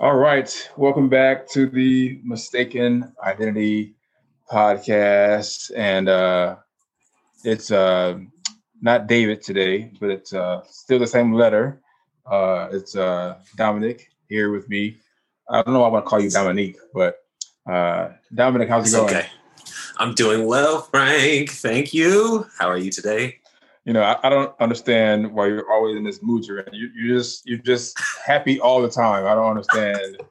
All right. Welcome back to the Mistaken Identity Podcast. And it's not David today, but it's still the same letter. It's Dominic here with me. I don't know why I want to call you Dominique, but Dominic, how's it going? Okay. I'm doing well, Frank. Thank you. How are you today? You know, I don't understand why you're always in this mood you're in. You're just happy all the time. I don't understand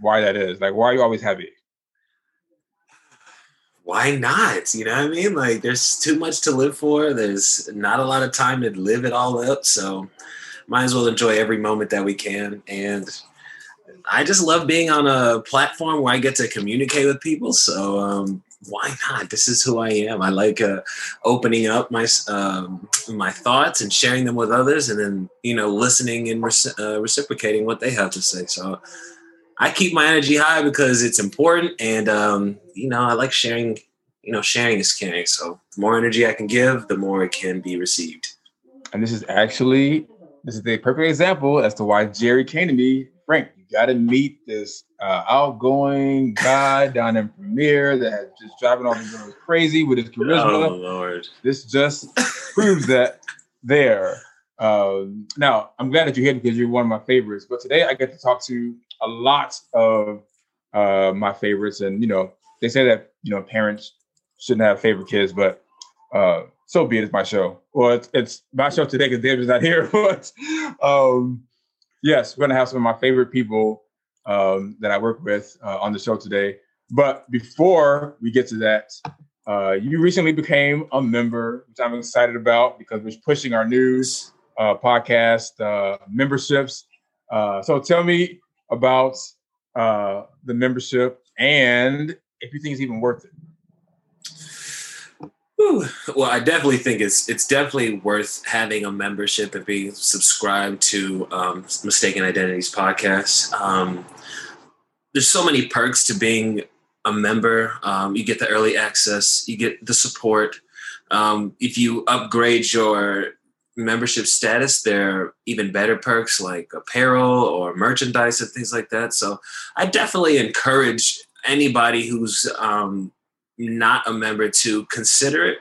why that is. Like, why are you always happy? Why not? You know what I mean? Like, there's too much to live for. There's not a lot of time to live it all up. So might as well enjoy every moment that we can. And I just love being on a platform where I get to communicate with people. So, why not? This is who I am. I like opening up my thoughts and sharing them with others, and then, you know, listening and reciprocating what they have to say. So I keep my energy high because it's important, and you know, I like sharing. You know, sharing is caring. So the more energy I can give, the more it can be received. And this is the perfect example as to why Jerry came to me, Frank. Got to meet this outgoing guy down in Premier that just driving all these girls crazy with his charisma. Oh, Lord. This just proves that there. Now, I'm glad that you're here because you're one of my favorites. But today I get to talk to a lot of my favorites. And, you know, they say that, you know, parents shouldn't have favorite kids. But so be it. It's my show. Well, it's my show today because David's not here. But, yes, we're going to have some of my favorite people that I work with on the show today. But before we get to that, you recently became a member, which I'm excited about because we're pushing our news podcast memberships. So tell me about the membership and if you think it's even worth it. Well, I definitely think it's definitely worth having a membership and being subscribed to Mistaken Identities Podcast. There's so many perks to being a member. You get the early access. You get the support. If you upgrade your membership status, there are even better perks like apparel or merchandise and things like that. So I definitely encourage anybody who's not a member to consider it.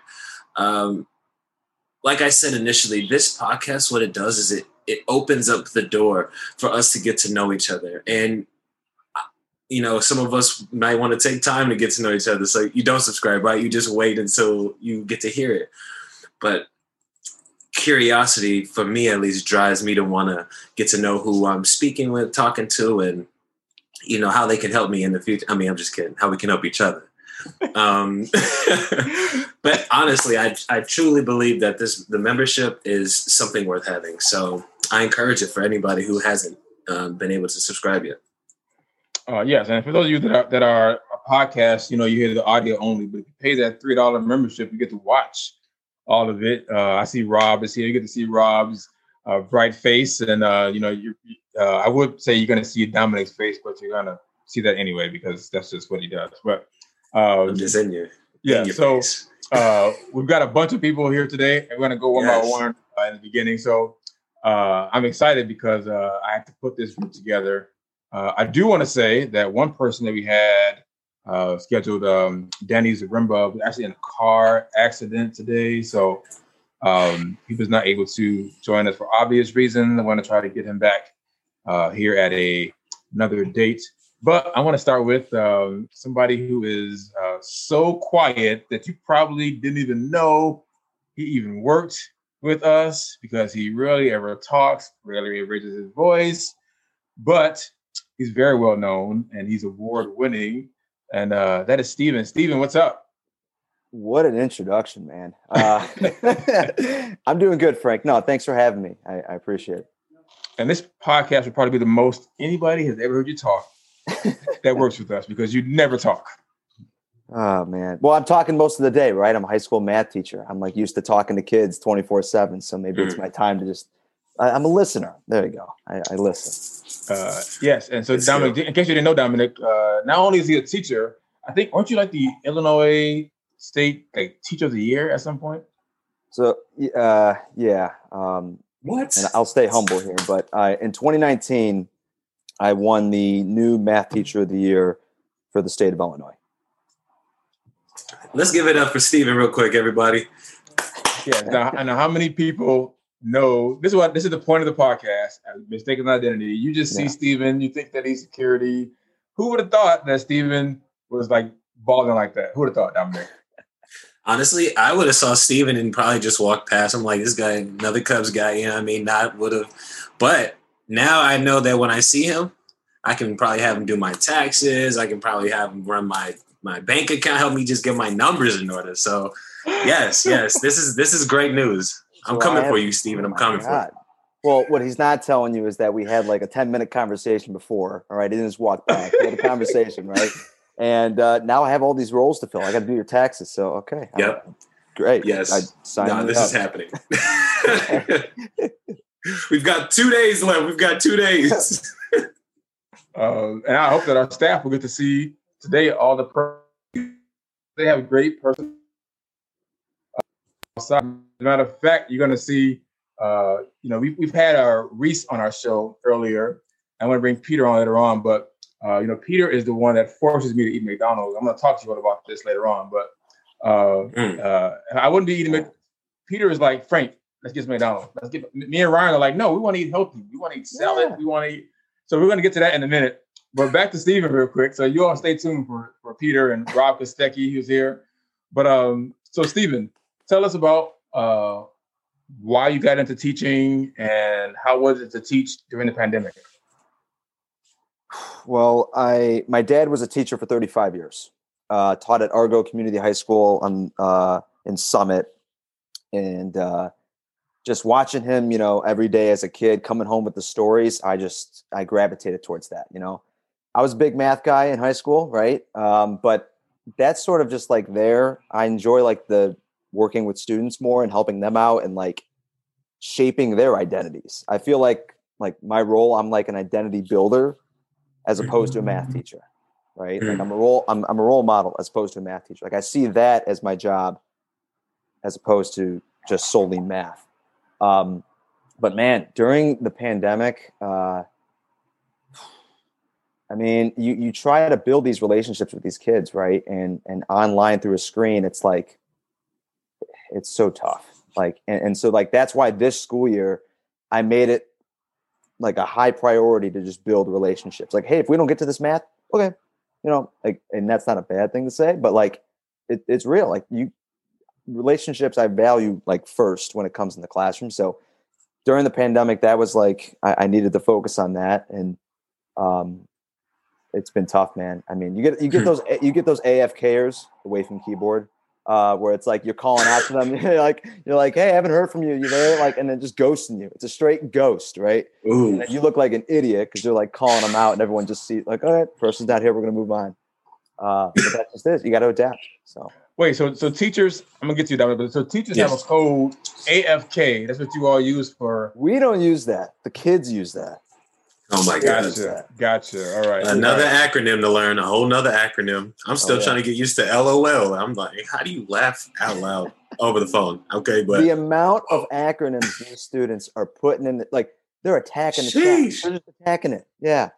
Like I said initially, this podcast, what it does is it opens up the door for us to get to know each other. And, you know, some of us might want to take time to get to know each other. So you don't subscribe, right? You just wait until you get to hear it. But curiosity, for me at least, drives me to want to get to know who I'm speaking with, talking to, and, you know, how they can help me in the future. I mean, I'm just kidding, how we can help each other. But honestly, I truly believe that the membership is something worth having. So I encourage it for anybody who hasn't been able to subscribe yet. Yes. And for those of you that are a podcast, you know, you hear the audio only, but if you pay that $3 membership, you get to watch all of it. I see Rob is here. You get to see Rob's bright face. And, you know, I would say you're going to see Dominic's face, but you're going to see that anyway, because that's just what he does. But I'm just in you. Yeah. So we've got a bunch of people here today. I'm going to go one by one in the beginning. So I'm excited because I have to put this group together. I do want to say that one person that we had scheduled, Danny Zirimba, was actually in a car accident today. So he was not able to join us for obvious reasons. I want to try to get him back here at another date. But I want to start with somebody who is so quiet that you probably didn't even know he even worked with us because he rarely ever talks, rarely ever raises his voice. But he's very well known and he's award-winning. And that is Steven. Steven, what's up? What an introduction, man. I'm doing good, Frank. No, thanks for having me. I appreciate it. And this podcast will probably be the most anybody has ever heard you talk. That works with us because you never talk. Oh, man. Well, I'm talking most of the day, right? I'm a high school math teacher. I'm like used to talking to kids 24/7. So maybe it's my time to just, I'm a listener. There you go. I listen. Yes. And so it's Dominic, in case you didn't know, Dominic, not only is he a teacher, I think, aren't you like the Illinois State Teacher of the Year at some point? So, yeah. What? And I'll stay humble here. But in 2019, I won the new math teacher of the year for the state of Illinois. Let's give it up for Steven real quick, everybody. Yeah. Now, how many people know this is the point of the podcast, Mistaken Identity. You just see Steven, you think that he's security. Who would have thought that Steven was like balling like that? Who would have thought, Dominic? Honestly, I would have saw Steven and probably just walked past him like this guy, another Cubs guy, you know what I mean? Not would have. But now I know that when I see him, I can probably have him do my taxes. I can probably have him run my bank account, help me just get my numbers in order. So yes, this is great news. I'm coming for you, Steven. I'm coming for you. Well, what he's not telling you is that we had like a 10-minute conversation before. All right. He didn't just walk back. We had a conversation, right? And now I have all these roles to fill. I got to do your taxes. So, okay. Yep. Great. Yes. This is happening. We've got 2 days left. We've got 2 days. And I hope that our staff will get to see today all the they have a great person. As a matter of fact, you're going to see, we've had our Reese on our show earlier. I'm going to bring Peter on later on, but Peter is the one that forces me to eat McDonald's. I'm going to talk to you about this later on, but I wouldn't be eating McDonald's. Peter is like, Frank, let's get some McDonald's. Me and Ryan are like, no, we want to eat healthy. We want to eat salad. Yeah. We want to eat. So we're going to get to that in a minute. But back to Steven real quick. So you all stay tuned for Peter and Rob Kostecki. He was here. But so Steven, tell us about why you got into teaching and how was it to teach during the pandemic? Well, my dad was a teacher for 35 years. Taught at Argo Community High School in Summit, and just watching him, every day as a kid coming home with the stories, I gravitated towards that. I was a big math guy in high school, right? But that's sort of just like there. I enjoy like the working with students more and helping them out and like shaping their identities. I feel like my role, I'm like an identity builder as opposed to a math teacher, right? Like I'm a role model as opposed to a math teacher. Like I see that as my job as opposed to just solely math. But man, during the pandemic, you try to build these relationships with these kids, right? And online through a screen, it's like, it's so tough. Like, and so like, that's why this school year I made it like a high priority to just build relationships. Like, hey, if we don't get to this math, okay. And that's not a bad thing to say, but like, it's real. Like relationships I value like first when it comes in the classroom. So during the pandemic, that was like, I needed to focus on that. And it's been tough, man. I mean, you get those AFKers away from keyboard, where it's like, you're calling out to them. You're like, hey, I haven't heard from you. And then just ghosting you. It's a straight ghost. Right. Ooh. And then you look like an idiot because you're like calling them out and everyone just sees like, all right, person's not here. We're going to move on. But that's just it. You got to adapt. So. Wait, so teachers, I'm gonna get to you, Dominic, but so teachers have a code AFK. That's what you all use for. We don't use that. The kids use that. Oh my gosh. Gotcha. All right. Another acronym to learn, a whole nother acronym. I'm still trying to get used to LOL. I'm like, how do you laugh out loud over the phone? Okay, but the amount of acronyms these students are putting in, they're attacking the class. They're just attacking it. Yeah.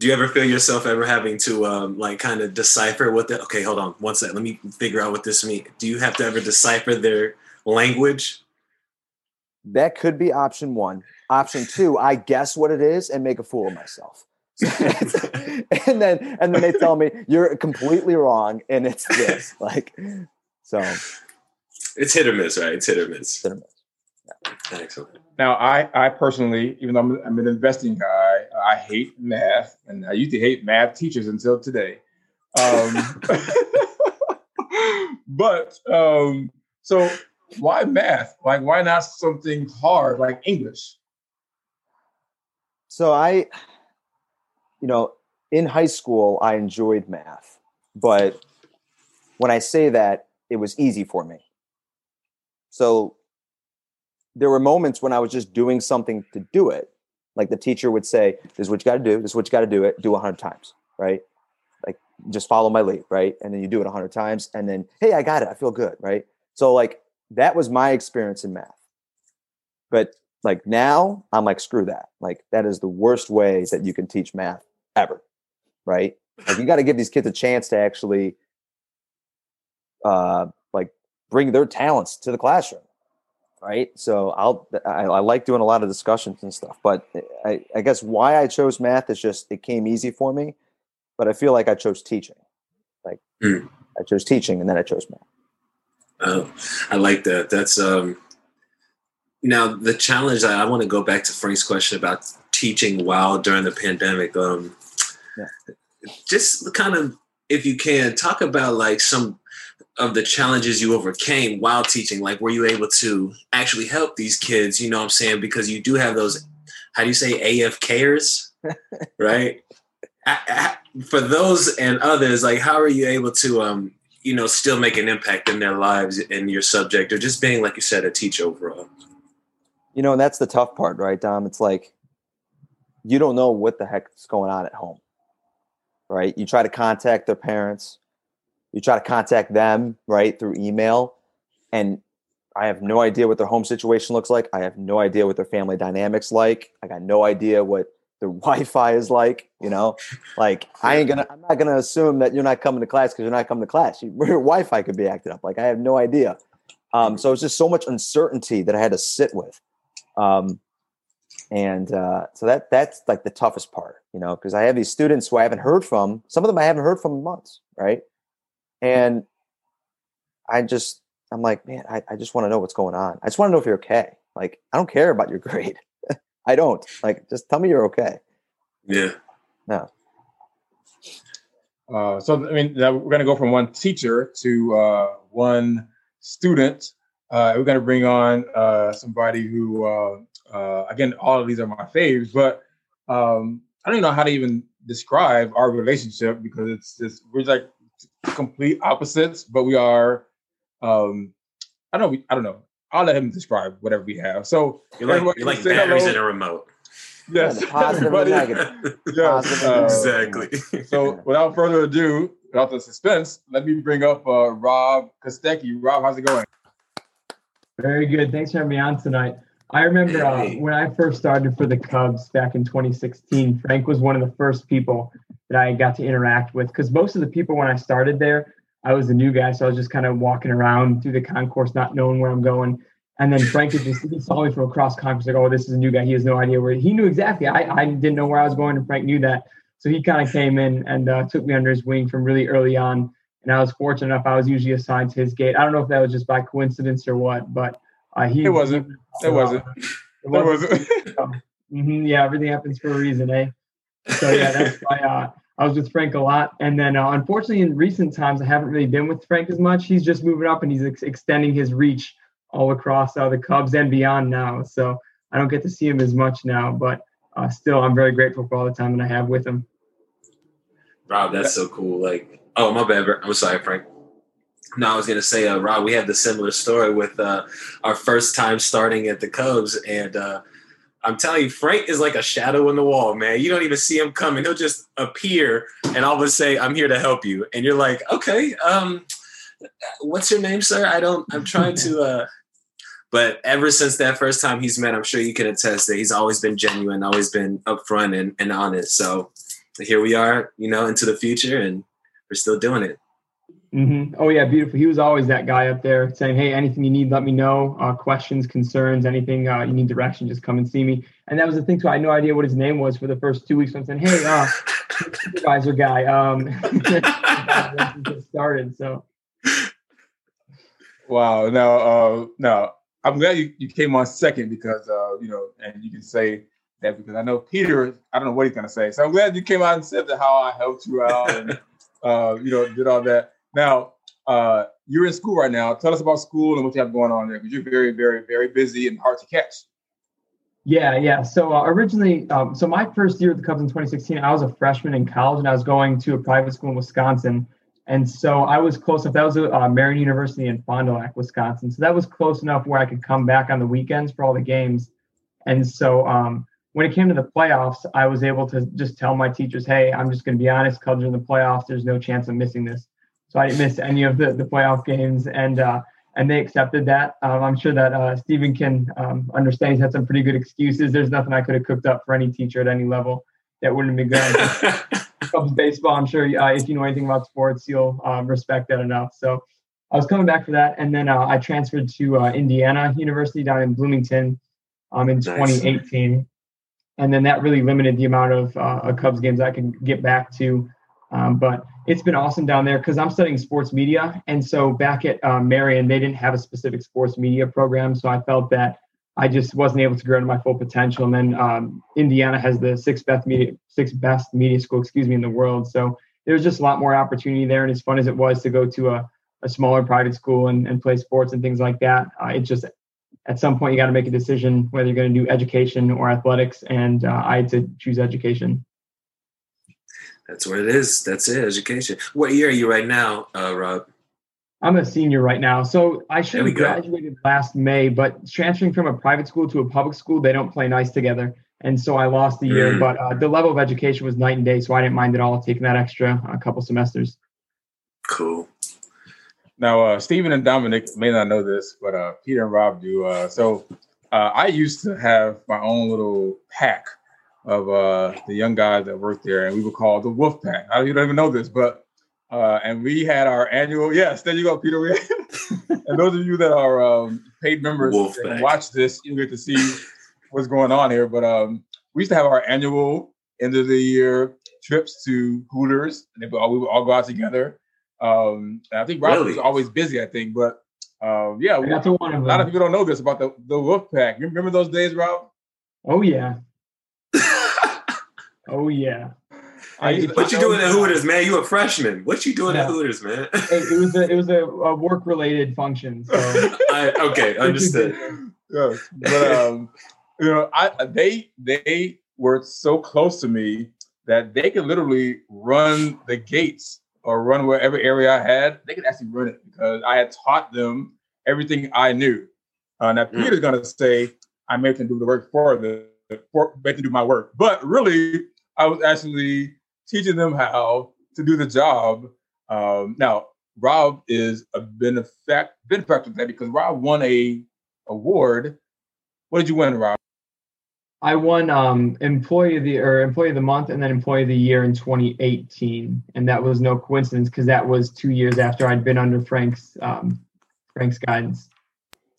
Do you ever feel yourself ever having to kind of decipher what the, okay, hold on one second. Let me figure out what this means. Do you have to ever decipher their language? That could be option one. Option two, I guess what it is and make a fool of myself. and then they tell me you're completely wrong. And it's this, it's hit or miss, right? It's hit or miss. Hit or miss. Yeah. Excellent. Now, I personally, even though I'm an investing guy, I hate math, and I used to hate math teachers until today. So why math? Like, why not something hard like English? So I, in high school, I enjoyed math, but when I say that, it was easy for me. So there were moments when I was just doing something to do it. Like the teacher would say, this is what you got to do. This is what you got to do it. Do 100 times. Right. Like just follow my lead. Right. And then you do it 100 times and then, hey, I got it. I feel good. Right. So like that was my experience in math, but Like now I'm like, screw that. Like that is the worst way that you can teach math ever. Right. Like you got to give these kids a chance to actually like bring their talents to the classroom. Right. So I like doing a lot of discussions and stuff, but I guess why I chose math is just, it came easy for me, but I feel like I chose teaching. Like I chose teaching and then I chose math. Oh, I like that. That's, now, the challenge, I want to go back to Frank's question about teaching while during the pandemic. Just kind of, if you can, talk about like some of the challenges you overcame while teaching. Like, were you able to actually help these kids? You know what I'm saying? Because you do have those, how do you say, AFKers, right? For those and others, like, how are you able to, you know, still make an impact in their lives in your subject or just being, like you said, a teacher overall? You know, and that's the tough part, right, Dom? It's like, you don't know what the heck is going on at home, right? You try to contact their parents. You try to contact them, right, through email. And I have no idea what their home situation looks like. I have no idea what their family dynamics like. I got no idea what their Wi-Fi is like, you know? Like, I'm not going to assume that you're not coming to class because you're not coming to class. Your Wi-Fi could be acted up. Like, I have no idea. So it's just so much uncertainty that I had to sit with. So that's like the toughest part, you know, because I have these students who I haven't heard from. Some of them I haven't heard from in months, right? And I'm like, man, I just want to know what's going on. I just want to know if you're okay. Like, I don't care about your grade. I don't. Like, just tell me you're okay. Yeah. No. So I mean, we're going to go from one teacher to one student. We're going to bring on somebody who, again, all of these are my faves, but I don't even know how to even describe our relationship because it's just, we're like complete opposites, but we are, I don't know. I'll let him describe whatever we have. So you're like batteries in a remote. Yes. Positive and negative. Yes. Exactly. So without further ado, without the suspense, let me bring up Rob Kostecki. Rob, how's it going? Very good. Thanks for having me on tonight. I remember when I first started for the Cubs back in 2016, Frank was one of the first people that I got to interact with because most of the people when I started there, I was a new guy. So I was just kind of walking around through the concourse, not knowing where I'm going. And then Frank he saw me from across concourse like, oh, this is a new guy. He has no idea where he knew exactly. I didn't know where I was going and Frank knew that. So he kind of came in and took me under his wing from really early on. And I was fortunate enough, I was usually assigned to his gate. I don't know if that was just by coincidence or what, but he... It wasn't. Yeah, everything happens for a reason, eh? So yeah, that's why I was with Frank a lot. And then unfortunately in recent times, I haven't really been with Frank as much. He's just moving up and he's extending his reach all across the Cubs and beyond now. So I don't get to see him as much now, but still, I'm very grateful for all the time that I have with him. Rob, that's so cool. Like... Oh, my bad. I'm sorry, Frank. No, I was going to say, Rob, we have the similar story with our first time starting at the Cubs. And I'm telling you, Frank is like a shadow on the wall, man. You don't even see him coming. He'll just appear and always say, I'm here to help you. And you're like, okay, what's your name, sir? I'm trying to. But ever since that first time he's met, I'm sure you can attest that he's always been genuine, always been upfront and honest. So here we are, you know, into the future and we're still doing it. Mm-hmm. Oh yeah, beautiful. He was always that guy up there saying, hey, anything you need, let me know. Questions, concerns, anything you need direction, just come and see me. And that was the thing too. I had no idea what his name was for the first 2 weeks. I'm saying, hey, supervisor guy. Just started. So. Wow. No. I'm glad you came on second because you know, and you can say that because I know Peter. I don't know what he's gonna say. So I'm glad you came out and said that how I helped you out and. You know, did all that. Now, you're in school right now. Tell us about school and what you have going on there, because you're very, very, very busy and hard to catch. Yeah. So originally, so my first year at the Cubs in 2016, I was a freshman in college, and I was going to a private school in Wisconsin. And so I was close enough. That was at Marion University in Fond du Lac, Wisconsin. So that was close enough where I could come back on the weekends for all the games. And so when it came to the playoffs, I was able to just tell my teachers, hey, I'm just going to be honest, Cubs are in the playoffs. There's no chance of missing this. So I didn't miss any of the playoff games. And and they accepted that. I'm sure that Stephen can understand he's had some pretty good excuses. There's nothing I could have cooked up for any teacher at any level that wouldn't have been good. Cubs baseball, I'm sure if you know anything about sports, you'll respect that enough. So I was coming back for that. And then I transferred to Indiana University down in Bloomington in 2018. And then that really limited the amount of Cubs games I could get back to. But it's been awesome down there because I'm studying sports media. And so back at Marion, they didn't have a specific sports media program. So I felt that I just wasn't able to grow to my full potential. And then Indiana has the sixth best media school, in the world. So there's just a lot more opportunity there. And as fun as it was to go to a smaller private school and play sports and things like that, it just at some point you got to make a decision whether you're going to do education or athletics. And I had to choose education. That's what it is. That's it. Education. What year are you right now, Rob? I'm a senior right now, so I should have graduated last May, but transferring from a private school to a public school, they don't play nice together. And so I lost the year, but the level of education was night and day, so I didn't mind at all taking that extra couple semesters. Cool. Now, Stephen and Dominic may not know this, but Peter and Rob do. So I used to have my own little pack of the young guys that worked there, and we were called the Wolf Pack. You don't even know this, but and we had our annual, yes, there you go, Peter. And those of you that are paid members and watch this, you'll get to see what's going on here. But we used to have our annual end of the year trips to Hooters, and we would all go out together. And I think Robert was always busy, but a lot of people don't know this about the Wolf Pack. You remember those days, Rob? Oh, yeah. Oh, yeah. What you doing at Hooters, man? You a freshman. What you doing at Hooters, man? It was a work-related function. So. Understood. Yes. But they were so close to me that they could literally run the gates or run wherever area I had. They could actually run it because I had taught them everything I knew. Now Peter's gonna say I made them do the work made them do my work, but really I was actually teaching them how to do the job. Now, Rob is a benefactor of that because Rob won an award. What did you win, Rob? I won Employee of the Month and then Employee of the Year in 2018. And that was no coincidence because that was 2 years after I'd been under Frank's guidance.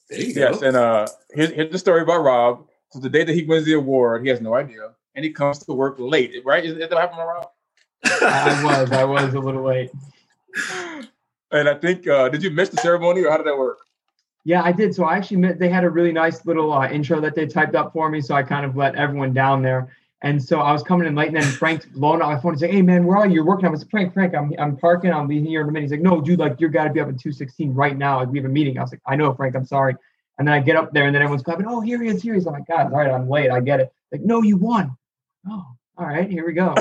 Yes, and here's the story about Rob. So the day that he wins the award, he has no idea. And he comes to work late, right? Is that what happened around? I was a little late. And I think, did you miss the ceremony or how did that work? Yeah, I did. So I actually they had a really nice little intro that they typed up for me. So I kind of let everyone down there. And so I was coming in late and then Frank's blowing out my phone and saying, "Hey man, where are you? You're working." I was like, Frank, I'm parking. I'll be here in a minute. He's like, "No, dude, like you got to be up at 2:16 right now. Like we have a meeting." I was like, "I know, Frank, I'm sorry." And then I get up there and then everyone's clapping. "Oh, here he is, here he is." I'm like, "God, all right, I'm late. I get it." Like, "No, you won." "Oh, all right, here we go."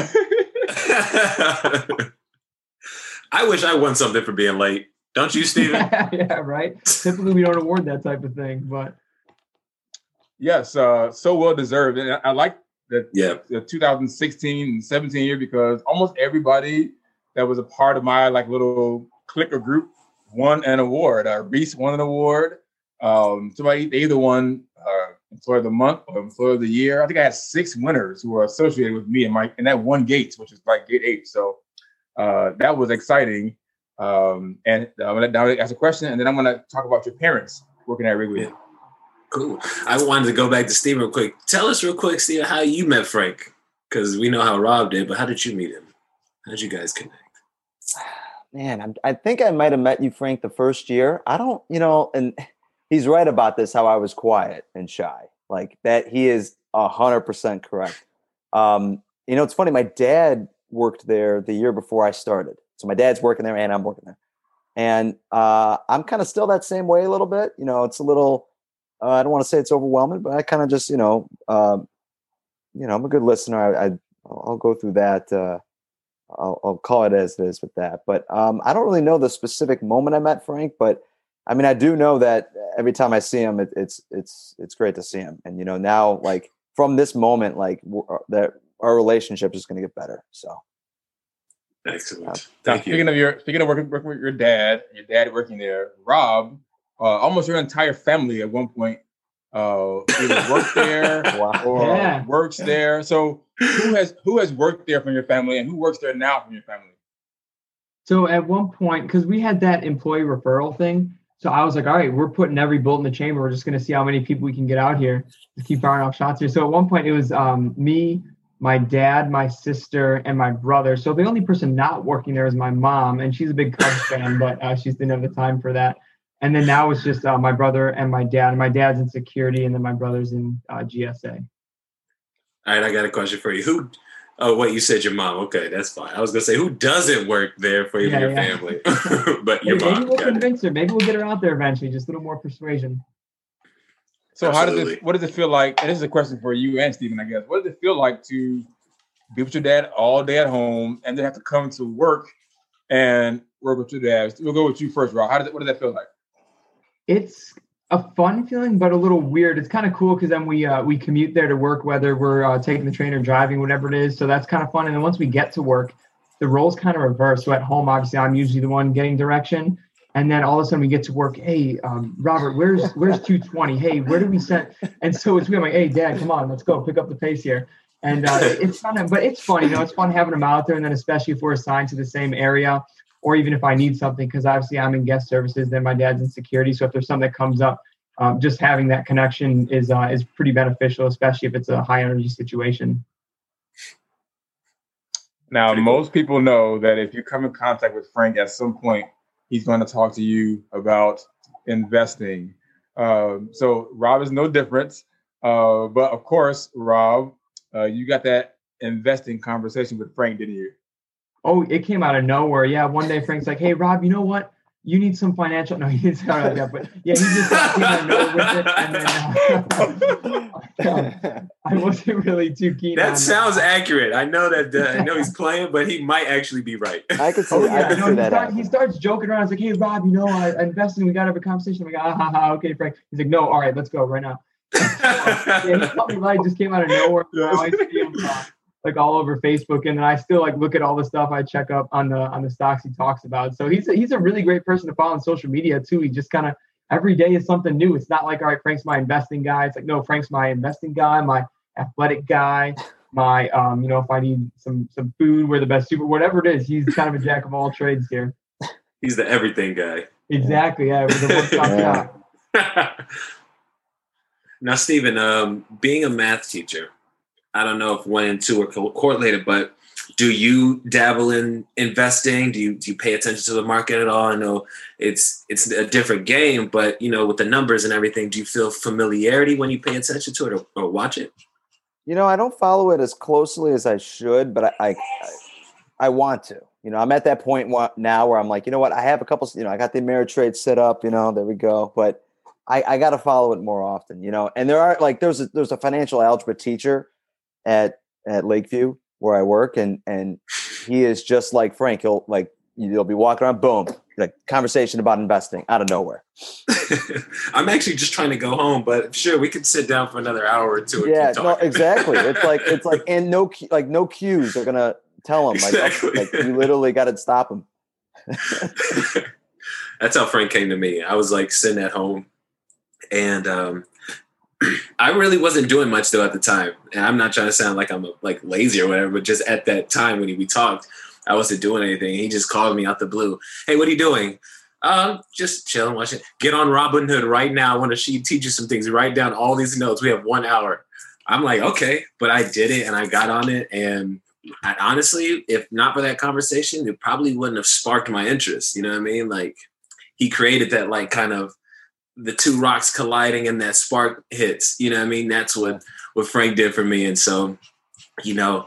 I wish I won something for being late. Don't you, Steven? Yeah, right. Typically, we don't award that type of thing, but yes, so well deserved. And I like the 2016 and 17 year because almost everybody that was a part of my like little clique or group won an award. Reese won an award. Somebody they either won Employer of the Month or Employer of the Year. I think I had 6 winners who were associated with me in that one gate, which is like gate 8. So that was exciting. And I'm going to ask a question, and then I'm going to talk about your parents working at Wrigley. Yeah. Cool. I wanted to go back to Steve real quick. Tell us real quick, Steve, how you met Frank, because we know how Rob did, but how did you meet him? How did you guys connect? Man, I think I might have met you, Frank, the first year. And he's right about this, how I was quiet and shy. Like that, he is 100% correct. It's funny. My dad worked there the year before I started. So my dad's working there and I'm working there. And I'm kind of still that same way a little bit. It's a little, I don't want to say it's overwhelming, but I kind of just, I'm a good listener. I'll go through that. I'll call it as it is with that. But I don't really know the specific moment I met Frank, but I mean, I do know that every time I see him, it's great to see him. And, now like from this moment, like that our relationship is going to get better. So. Excellent. Thank you. Speaking of working with your dad working there, Rob almost your entire family at one point either worked there or works there. So who has worked there from your family, and who works there now from your family? So at one point, because we had that employee referral thing, so I was like, all right, we're putting every bolt in the chamber. We're just going to see how many people we can get out here. Just keep firing off shots here. So at one point, it was me, my dad, my sister, and my brother. So the only person not working there is my mom, and she's a big Cubs fan, but she didn't have the time for that. And then now it's just my brother and my dad. And my dad's in security, and then my brother's in GSA. All right, I got a question for you. Who? Oh, wait, you said your mom. Okay, that's fine. I was going to say, who doesn't work there for your family? But your mom. Maybe we'll convince her. Maybe we'll get her out there eventually. Just a little more persuasion. So what does it feel like? And this is a question for you and Stephen, I guess. What does it feel like to be with your dad all day at home and then have to come to work and work with your dad? We'll go with you first, Rob. What does that feel like? It's a fun feeling, but a little weird. It's kind of cool because then we commute there to work, whether we're taking the train or driving, whatever it is. So that's kind of fun. And then once we get to work, the roles kind of reverse. So at home, obviously, I'm usually the one getting direction. And then all of a sudden we get to work. Hey, Robert, where's 220? Hey, where do we send? And so it's weird. I'm like, hey, Dad, come on, let's go pick up the pace here. And it's fun, but it's fun. You know, it's fun having them out there. And then especially if we're assigned to the same area, or even if I need something, because obviously I'm in guest services, then my dad's in security. So if there's something that comes up, just having that connection is pretty beneficial, especially if it's a high energy situation. Now, most people know that if you come in contact with Frank at some point, he's going to talk to you about investing. So Rob is no different. But of course, Rob, you got that investing conversation with Frank, didn't you? Oh, it came out of nowhere. Yeah, one day Frank's like, hey, Rob, you know what? You need some financial... No, he didn't say like that, but yeah, he just came out of nowhere with it. And then I wasn't really too keen on that. Sounds accurate. I know he's playing, but he might actually be right. I could see that. He starts joking around. I was like, hey, Rob, you know, I invested. We got to have a conversation. I'm like, okay, Frank. He's like, no, all right, let's go right now. Yeah, he probably lied. Just came out of nowhere. Yes. I see him talk, like all over Facebook. And then I still like look at all the stuff I check up on the stocks he talks about. So he's a really great person to follow on social media too. He just kind of, every day is something new. It's not like, all right, Frank's my investing guy. It's like, no, Frank's my investing guy, my athletic guy, my, you know, if I need some food, we're the best super, whatever it is, he's kind of a jack of all trades here. He's the everything guy. Exactly. Yeah. We're the one-stop guy. Now, Stephen, being a math teacher, I don't know if one and two are correlated, but do you dabble in investing? Do you pay attention to the market at all? I know it's a different game, but you know, with the numbers and everything, do you feel familiarity when you pay attention to it or watch it? You know, I don't follow it as closely as I should, but I want to. You know, I'm at that point now where I'm like, you know what, I have a couple. You know, I got the Ameritrade set up. You know, there we go. But I got to follow it more often. You know, and there are like there's a financial algebra teacher at Lakeview where I work, and he is just like Frank. He'll like, you'll be walking around, boom, like conversation about investing out of nowhere. I'm actually just trying to go home, but sure, we could sit down for another hour or two. Yeah, and keep talking. No, exactly. It's like, and no cues are gonna tell him. Exactly. Like you literally got to stop him. That's how Frank came to me. I was like sitting at home, and I really wasn't doing much though at the time. And I'm not trying to sound like I'm lazy or whatever, but just at that time when we talked, I wasn't doing anything. He just called me out the blue. Hey, what are you doing? Just chilling, watching. Get on Robinhood right now. I want to teach you some things. Write down all these notes. We have 1 hour. I'm like, okay, but I did it and I got on it. And I, honestly, if not for that conversation, it probably wouldn't have sparked my interest. You know what I mean? Like he created that like kind of, the two rocks colliding and that spark hits, you know what I mean? That's what Frank did for me. And so, you know,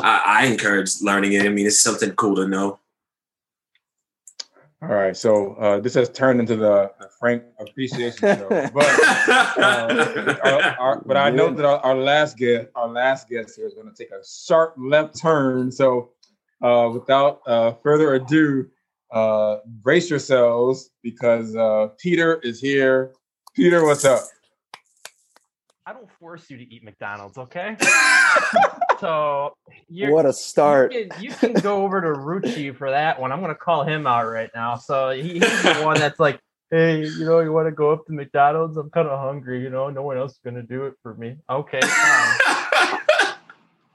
I encourage learning it. I mean, it's something cool to know. All right. So this has turned into the Frank appreciation show, but I know that our last guest here is going to take a sharp left turn. So without further ado, brace yourselves because Peter is here. Peter, what's up? I don't force you to eat McDonald's, okay? So what a start. You can go over to Ruchi for that one. I'm going to call him out right now. So he's the one that's like, hey, you know, you want to go up to McDonald's? I'm kind of hungry, you know, no one else is going to do it for me. Okay.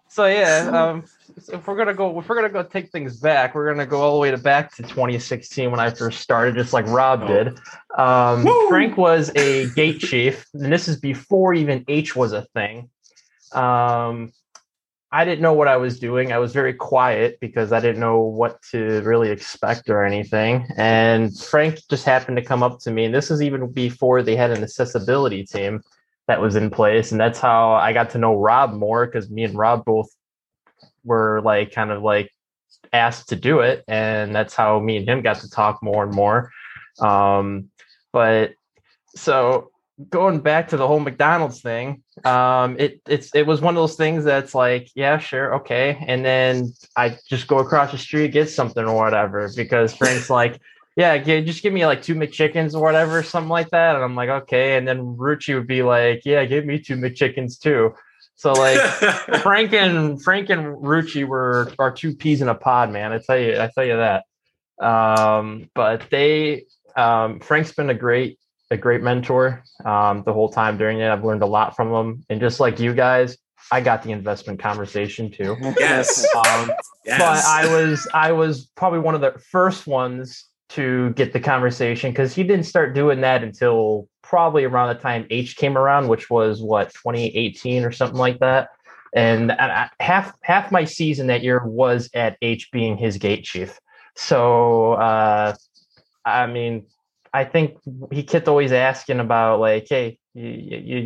So yeah, so if we're gonna go take things back, we're gonna go all the way back to 2016 when I first started, just like Rob did. Frank was a gate chief, and this is before even H was a thing. I didn't know what I was doing. I was very quiet because I didn't know what to really expect or anything. And Frank just happened to come up to me, and this is even before they had an accessibility team that was in place. And that's how I got to know Rob more, because me and Rob both were like kind of like asked to do it. And that's how me and him got to talk more and more. But so going back to the whole McDonald's thing, it was one of those things that's like, yeah, sure. Okay. And then I just go across the street, get something or whatever, because Frank's like, yeah, just give me like 2 McChickens or whatever, something like that. And I'm like, okay. And then Ruchi would be like, yeah, give me 2 McChickens too. So like Frank and Ruchi are 2 peas in a pod, man. I tell you that. But they, Frank's been a great mentor the whole time during it. I've learned a lot from him. And just like you guys, I got the investment conversation too. Yes. Yes. But I was probably one of the first ones to get the conversation, because he didn't start doing that until probably around the time H came around, which was what, 2018 or something like that. And I, half my season that year was at H being his gate chief. So I mean, I think he kept always asking about like, hey, you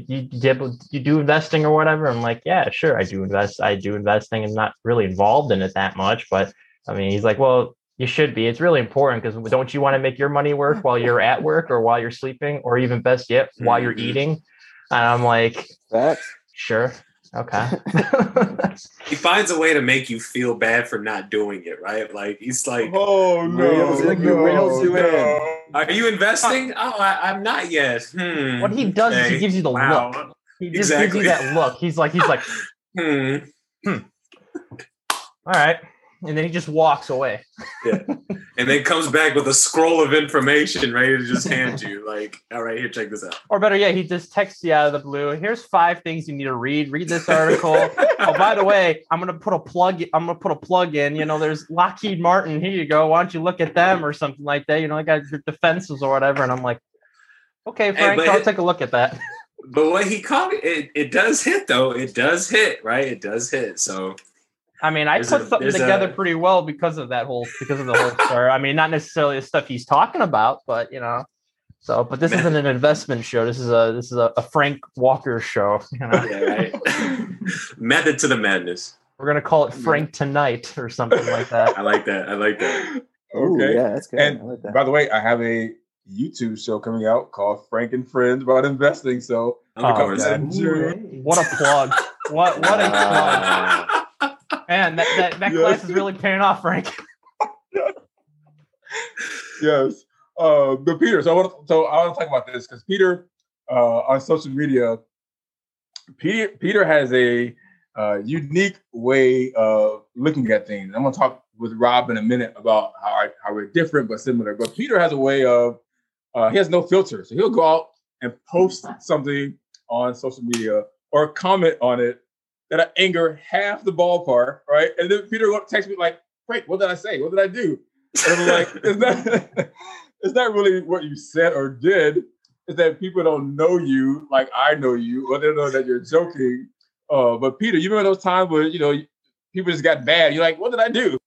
do investing or whatever. I'm like, yeah, sure, I do investing. I'm not really involved in it that much, but I mean, he's like, well, you should be. It's really important, because don't you want to make your money work while you're at work or while you're sleeping, or even best yet, while you're eating? And I'm like, sure. Okay. He finds a way to make you feel bad for not doing it, right? Like, he's like, oh, no. Are you investing? Oh, I'm not yet. What he does is he gives you the look. He just gives you that look. He's like, all right. And then he just walks away. Yeah. And then comes back with a scroll of information ready to just hand you. Like, all right, here, check this out. Or better yet, he just texts you out of the blue. Here's 5 things you need to read. Read this article. Oh, by the way, I'm gonna put a plug in. You know, there's Lockheed Martin. Here you go. Why don't you look at them or something like that? You know, I got your defenses or whatever. And I'm like, okay, Frank, I'll take a look at that. But what he called it does hit though. It does hit, right? It does hit. So I mean, I put something together pretty well because of the whole story. I mean, not necessarily the stuff he's talking about, but you know. So, but this isn't an investment show. This is a Frank Walker show. You know? Yeah, right. Method to the madness. We're gonna call it Frank Tonight or something like that. I like that. Okay, ooh, yeah, that's good. And I like that. By the way, I have a YouTube show coming out called Frank and Friends about investing. So, what a plug! What a plug! Man, that class is really paying off, Frank. Yes. But Peter, so I want to talk about this, because Peter, on social media, Peter has a unique way of looking at things. I'm going to talk with Rob in a minute about how we're different but similar. But Peter has a way of, he has no filter. So he'll go out and post something on social media or comment on it that I anger half the ballpark, right? And then Peter will text me like, wait, what did I say? What did I do? And I'm like, it's not really what you said or did. It's that people don't know you like I know you, or they don't know that you're joking. But Peter, you remember those times where, you know, people just got mad. You're like, what did I do?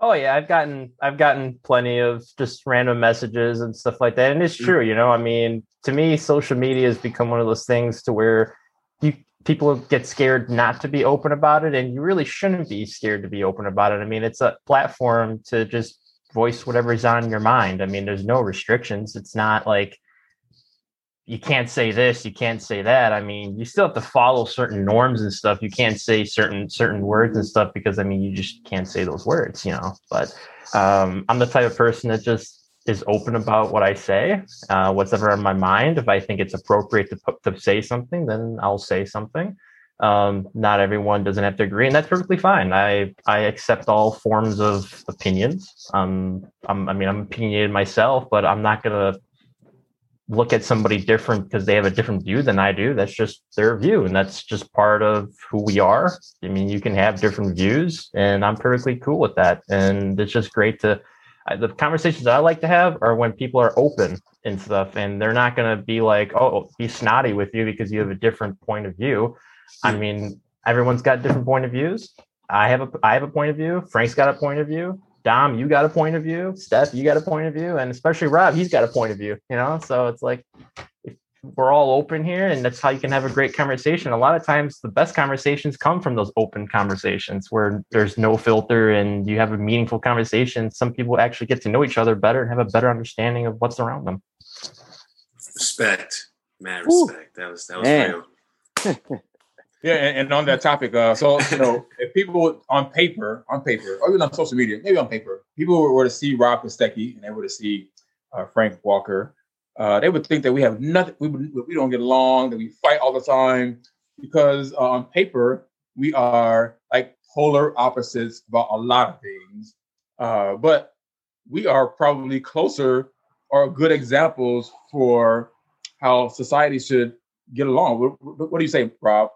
Oh yeah, I've gotten plenty of just random messages and stuff like that. And it's true, you know, I mean, to me, social media has become one of those things to where people get scared not to be open about it, and you really shouldn't be scared to be open about it. I mean, it's a platform to just voice whatever's on your mind. I mean, there's no restrictions. It's not like you can't say this, you can't say that. I mean, you still have to follow certain norms and stuff. You can't say certain words and stuff, because I mean, you just can't say those words, you know. But I'm the type of person that just is open about what I say, what's ever on my mind. If I think it's appropriate to say something, then I'll say something. Not everyone doesn't have to agree, and that's perfectly fine. I accept all forms of opinions. I'm opinionated myself, but I'm not going to look at somebody different because they have a different view than I do. That's just their view. And that's just part of who we are. I mean, you can have different views and I'm perfectly cool with that. And it's just great to, the conversations that I like to have are when people are open and stuff, and they're not going to be like, oh, be snotty with you because you have a different point of view. I mean, everyone's got different point of views. I have a point of view. Frank's got a point of view. Dom, you got a point of view. Steph, you got a point of view. And especially Rob, he's got a point of view, you know? So it's like, we're all open here, and that's how you can have a great conversation. A lot of times the best conversations come from those open conversations where there's no filter and you have a meaningful conversation. Some people actually get to know each other better and have a better understanding of what's around them. Respect, man, respect. Ooh. That was real. Yeah, and on that topic, so you know, if people on paper, or even on social media, maybe on paper, people were to see Rob Kostecki and they were to see Frank Walker, they would think that we have nothing. We don't get along. That we fight all the time, because on paper we are like polar opposites about a lot of things. But we are probably closer or good examples for how society should get along. What do you say, Rob?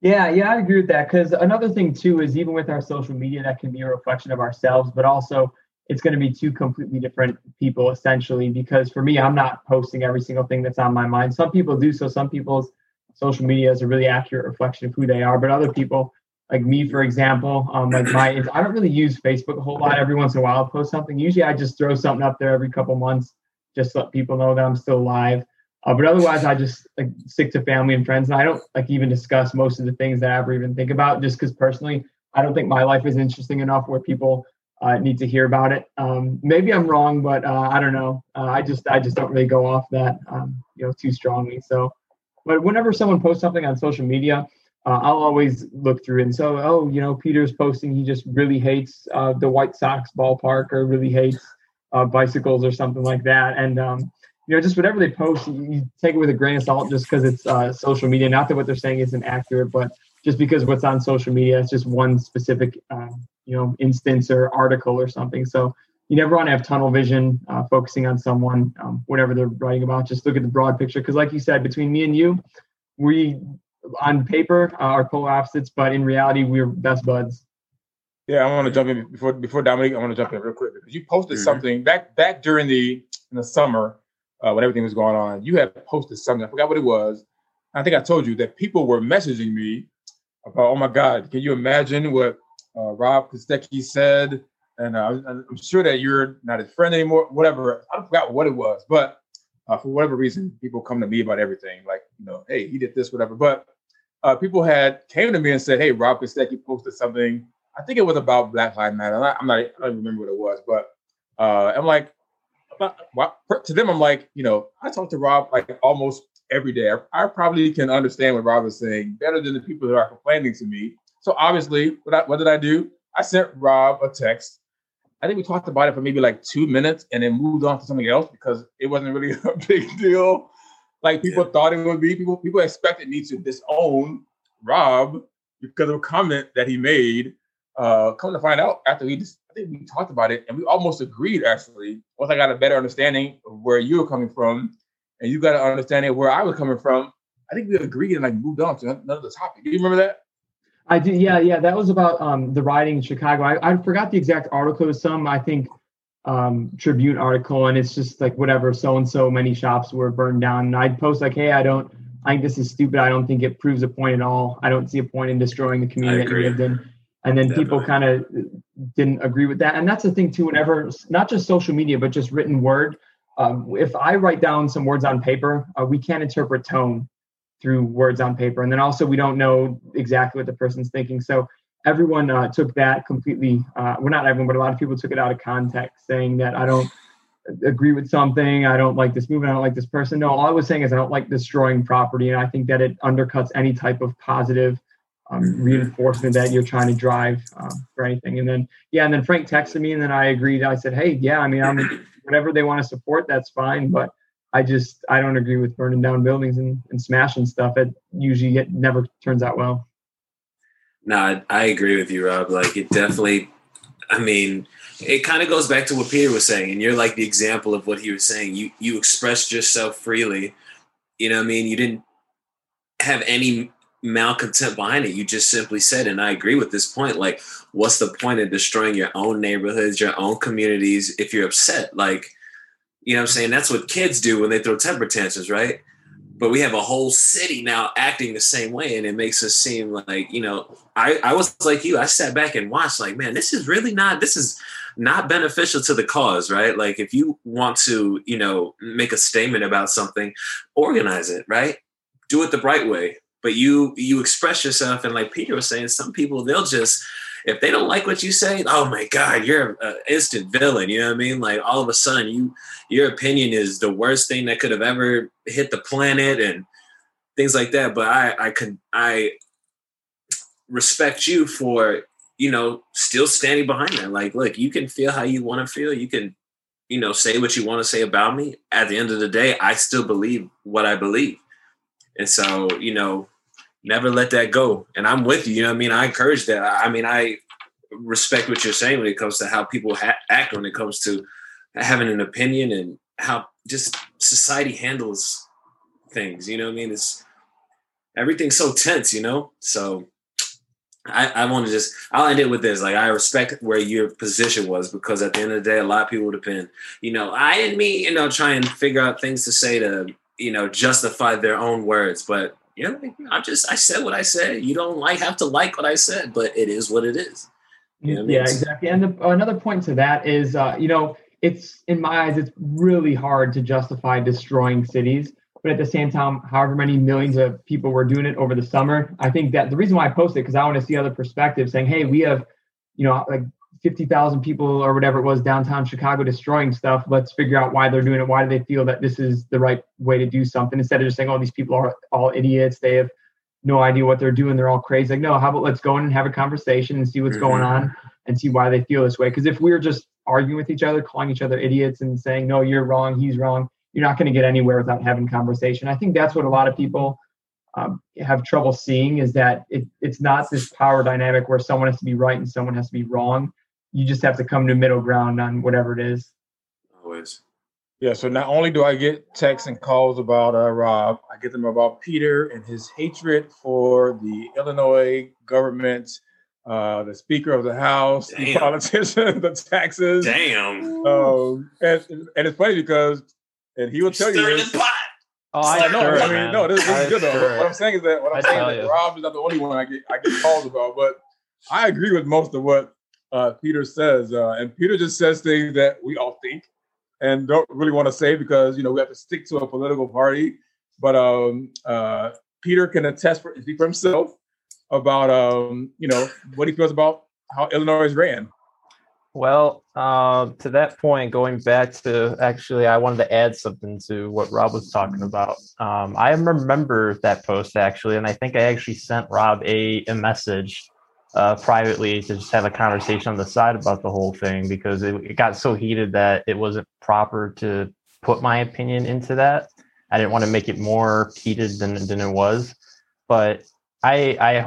Yeah, I agree with that. Because another thing too is even with our social media, that can be a reflection of ourselves, but also it's going to be two completely different people essentially. Because for me, I'm not posting every single thing that's on my mind. Some people do. So some people's social media is a really accurate reflection of who they are. But other people, like me, for example, I don't really use Facebook a whole lot. Every once in a while, I'll post something. Usually I just throw something up there every couple months, just to let people know that I'm still alive. But otherwise, I just stick to family and friends. And I don't even discuss most of the things that I ever even think about, just because personally, I don't think my life is interesting enough where people need to hear about it. Maybe I'm wrong, but I don't know. I just don't really go off that too strongly. So, but whenever someone posts something on social media, I'll always look through it. And so, Peter's posting, he just really hates the White Sox ballpark, or really hates bicycles or something like that. And just whatever they post, you take it with a grain of salt, just because it's social media. Not that what they're saying isn't accurate, but just because what's on social media, it's just one specific instance or article or something. So you never want to have tunnel vision focusing on someone, whatever they're writing about. Just look at the broad picture. Because like you said, between me and you, we on paper are polar opposites, but in reality, we're best buds. Yeah, I want to jump in before Dominique. I want to jump in real quick because you posted something back during the summer. When everything was going on, you had posted something. I forgot what it was. I think I told you that people were messaging me about, oh my God, can you imagine what Rob Kostecki said? And I'm sure that you're not his friend anymore, whatever. I forgot what it was, but for whatever reason, people come to me about everything. Like, hey, he did this, whatever. But people came to me and said, hey, Rob Kostecki posted something. I think it was about Black Lives Matter. I don't remember what it was, but I'm like, to them, I'm like, I talk to Rob like almost every day. I probably can understand what Rob is saying better than the people that are complaining to me. So obviously, what did I do? I sent Rob a text. I think we talked about it for maybe like 2 minutes and then moved on to something else because it wasn't really a big deal. Like people thought it would be. People expected me to disown Rob because of a comment that he made. Come to find out after I think we talked about it and we almost agreed actually. Once I got a better understanding of where you were coming from and you got an understanding of where I was coming from, I think we agreed and moved on to another topic. Do you remember that? I do. Yeah. That was about the rioting in Chicago. I forgot the exact article. It was some, I think, Tribune article, and it's just like whatever, so-and-so many shops were burned down. And I'd post like, hey, I think this is stupid. I don't think it proves a point at all. I don't see a point in destroying the community that you lived in. And then people kind of didn't agree with that. And that's the thing too, whenever, not just social media, but just written word. If I write down some words on paper, we can't interpret tone through words on paper. And then also we don't know exactly what the person's thinking. So everyone took that completely. Well, not everyone, but a lot of people took it out of context, saying that I don't agree with something. I don't like this movement. I don't like this person. No, all I was saying is I don't like destroying property. And I think that it undercuts any type of positive reinforcement that you're trying to drive for anything. And then, and then Frank texted me and then I agreed. I said, hey, I'm whatever they want to support, that's fine. But I don't agree with burning down buildings and smashing stuff. It never turns out well. No, I agree with you, Rob. Like it definitely I mean, it kind of goes back to what Peter was saying, and you're like the example of what he was saying. You expressed yourself freely. You know what I mean? You didn't have any malcontent behind it. You just simply said, and I agree with this point, like, what's the point of destroying your own neighborhoods, your own communities, if you're upset? Like, you know what I'm saying? That's what kids do when they throw temper tantrums, right? But we have a whole city now acting the same way, and it makes us seem like, you know, I was like you. I sat back and watched, like, man, this is not beneficial to the cause, right? Like, if you want to, you know, make a statement about something, organize it, right? Do it the right way. But you express yourself, and like Peter was saying, some people, they'll just, if they don't like what you say, oh my God, you're an instant villain. You know what I mean? Like, all of a sudden, your opinion is the worst thing that could have ever hit the planet and things like that. But I respect you for, you know, still standing behind that. Like, look, you can feel how you want to feel. You can, you know, say what you want to say about me. At the end of the day, I still believe what I believe. And so, you know, never let that go. And I'm with you. You know what I mean? I encourage that. I mean, I respect what you're saying when it comes to how people act, when it comes to having an opinion and how just society handles things. You know what I mean? It's everything's so tense, you know? So I want to just, I'll end it with this. Like, I respect where your position was, because at the end of the day, a lot of people would have been, you know, I didn't mean, you know, try and figure out things to say to, you know, justify their own words. But you know, I said what I said. You don't have to like what I said, but it is what it is. You know what I mean? Yeah, exactly. And another point to that is, you know, it's, in my eyes, it's really hard to justify destroying cities. But at the same time, however many millions of people were doing it over the summer, I think that the reason why I posted it, because I want to see other perspectives saying, hey, we have, you know, like 50,000 people or whatever it was downtown Chicago destroying stuff. Let's figure out why they're doing it. Why do they feel that this is the right way to do something? Instead of just saying, oh, these people are all idiots. They have no idea what they're doing. They're all crazy. Like, no, how about let's go in and have a conversation and see what's going on and see why they feel this way. Because if we're just arguing with each other, calling each other idiots and saying, no, you're wrong, he's wrong, you're not going to get anywhere without having conversation. I think that's what a lot of people have trouble seeing, is that it's not this power dynamic where someone has to be right and someone has to be wrong. You just have to come to middle ground on whatever it is. Always. Yeah. So not only do I get texts and calls about Rob, I get them about Peter and his hatred for the Illinois government, the Speaker of the House, the politicians, the taxes. Damn. And it's funny because, and he will tell you this. Oh, this is good though. What I'm saying is that Rob is not the only one I get calls about, but I agree with most of what Peter says, and Peter just says things that we all think and don't really want to say because, you know, we have to stick to a political party. But Peter can attest for himself about, you know, what he feels about how Illinois is ran. Well, to that point, going back to, actually, I wanted to add something to what Rob was talking about. I remember that post, actually, and I think I actually sent Rob a message privately to just have a conversation on the side about the whole thing, because it got so heated that it wasn't proper to put my opinion into that. I didn't want to make it more heated than it was, but I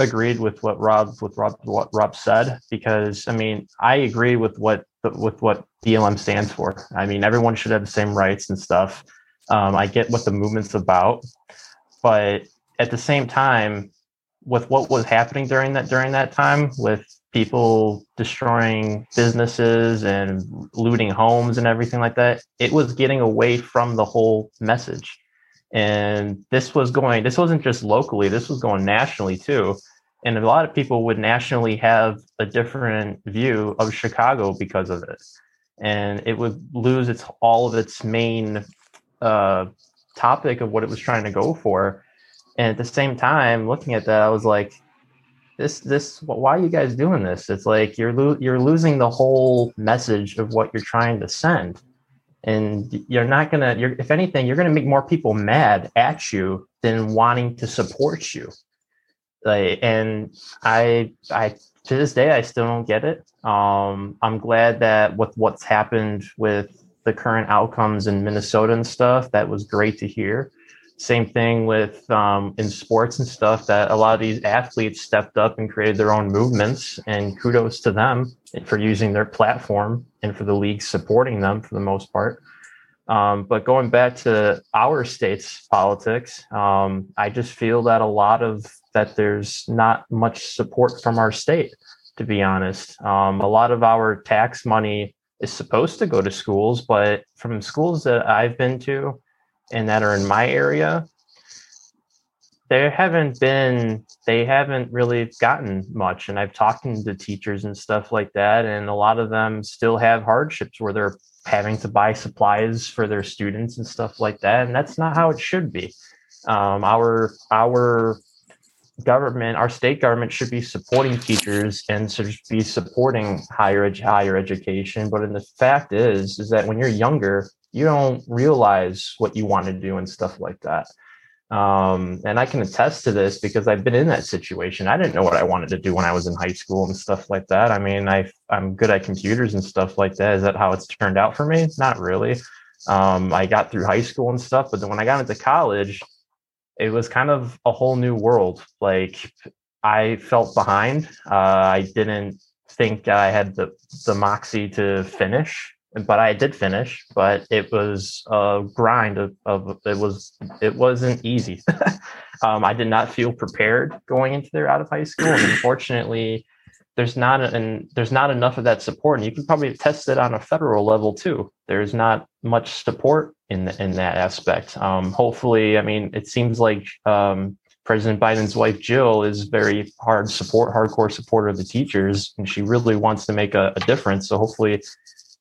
agreed with what Rob said, because I mean, I agree with what BLM stands for. I mean, everyone should have the same rights and stuff. I get what the movement's about, but at the same time, with what was happening during that time, with people destroying businesses and looting homes and everything like that, it was getting away from the whole message. And this wasn't just locally, this was going nationally too. And a lot of people would nationally have a different view of Chicago because of it. And it would lose all of its main topic of what it was trying to go for. And at the same time, looking at that, I was like, "This, why are you guys doing this? It's like you're losing the whole message of what you're trying to send, and if anything, you're gonna make more people mad at you than wanting to support you." Like, and I to this day, I still don't get it. I'm glad that with what's happened with the current outcomes in Minnesota and stuff, that was great to hear. Same thing with in sports and stuff, that a lot of these athletes stepped up and created their own movements, and kudos to them for using their platform and for the league supporting them for the most part. But going back to our state's politics, I just feel that there's not much support from our state, to be honest. A lot of our tax money is supposed to go to schools, but from schools that I've been to and that are in my area, they haven't really gotten much. And I've talked to teachers and stuff like that, and a lot of them still have hardships where they're having to buy supplies for their students and stuff like that. And that's not how it should be. Our government, our state government, should be supporting teachers and should be supporting higher education. But the fact is that when you're younger, you don't realize what you want to do and stuff like that. And I can attest to this because I've been in that situation. I didn't know what I wanted to do when I was in high school and stuff like that. I mean, I'm good at computers and stuff like that. Is that how it's turned out for me? Not really. I got through high school and stuff, but then when I got into college, it was kind of a whole new world. Like, I felt behind. I didn't think I had the moxie to finish. But I did finish, but it was a grind it wasn't easy. I did not feel prepared going into there out of high school. And unfortunately, there's not enough of that support. And you can probably test it on a federal level too. There's not much support in that aspect. Hopefully, I mean, it seems like President Biden's wife, Jill, is very hardcore supporter of the teachers, and she really wants to make a difference. So hopefully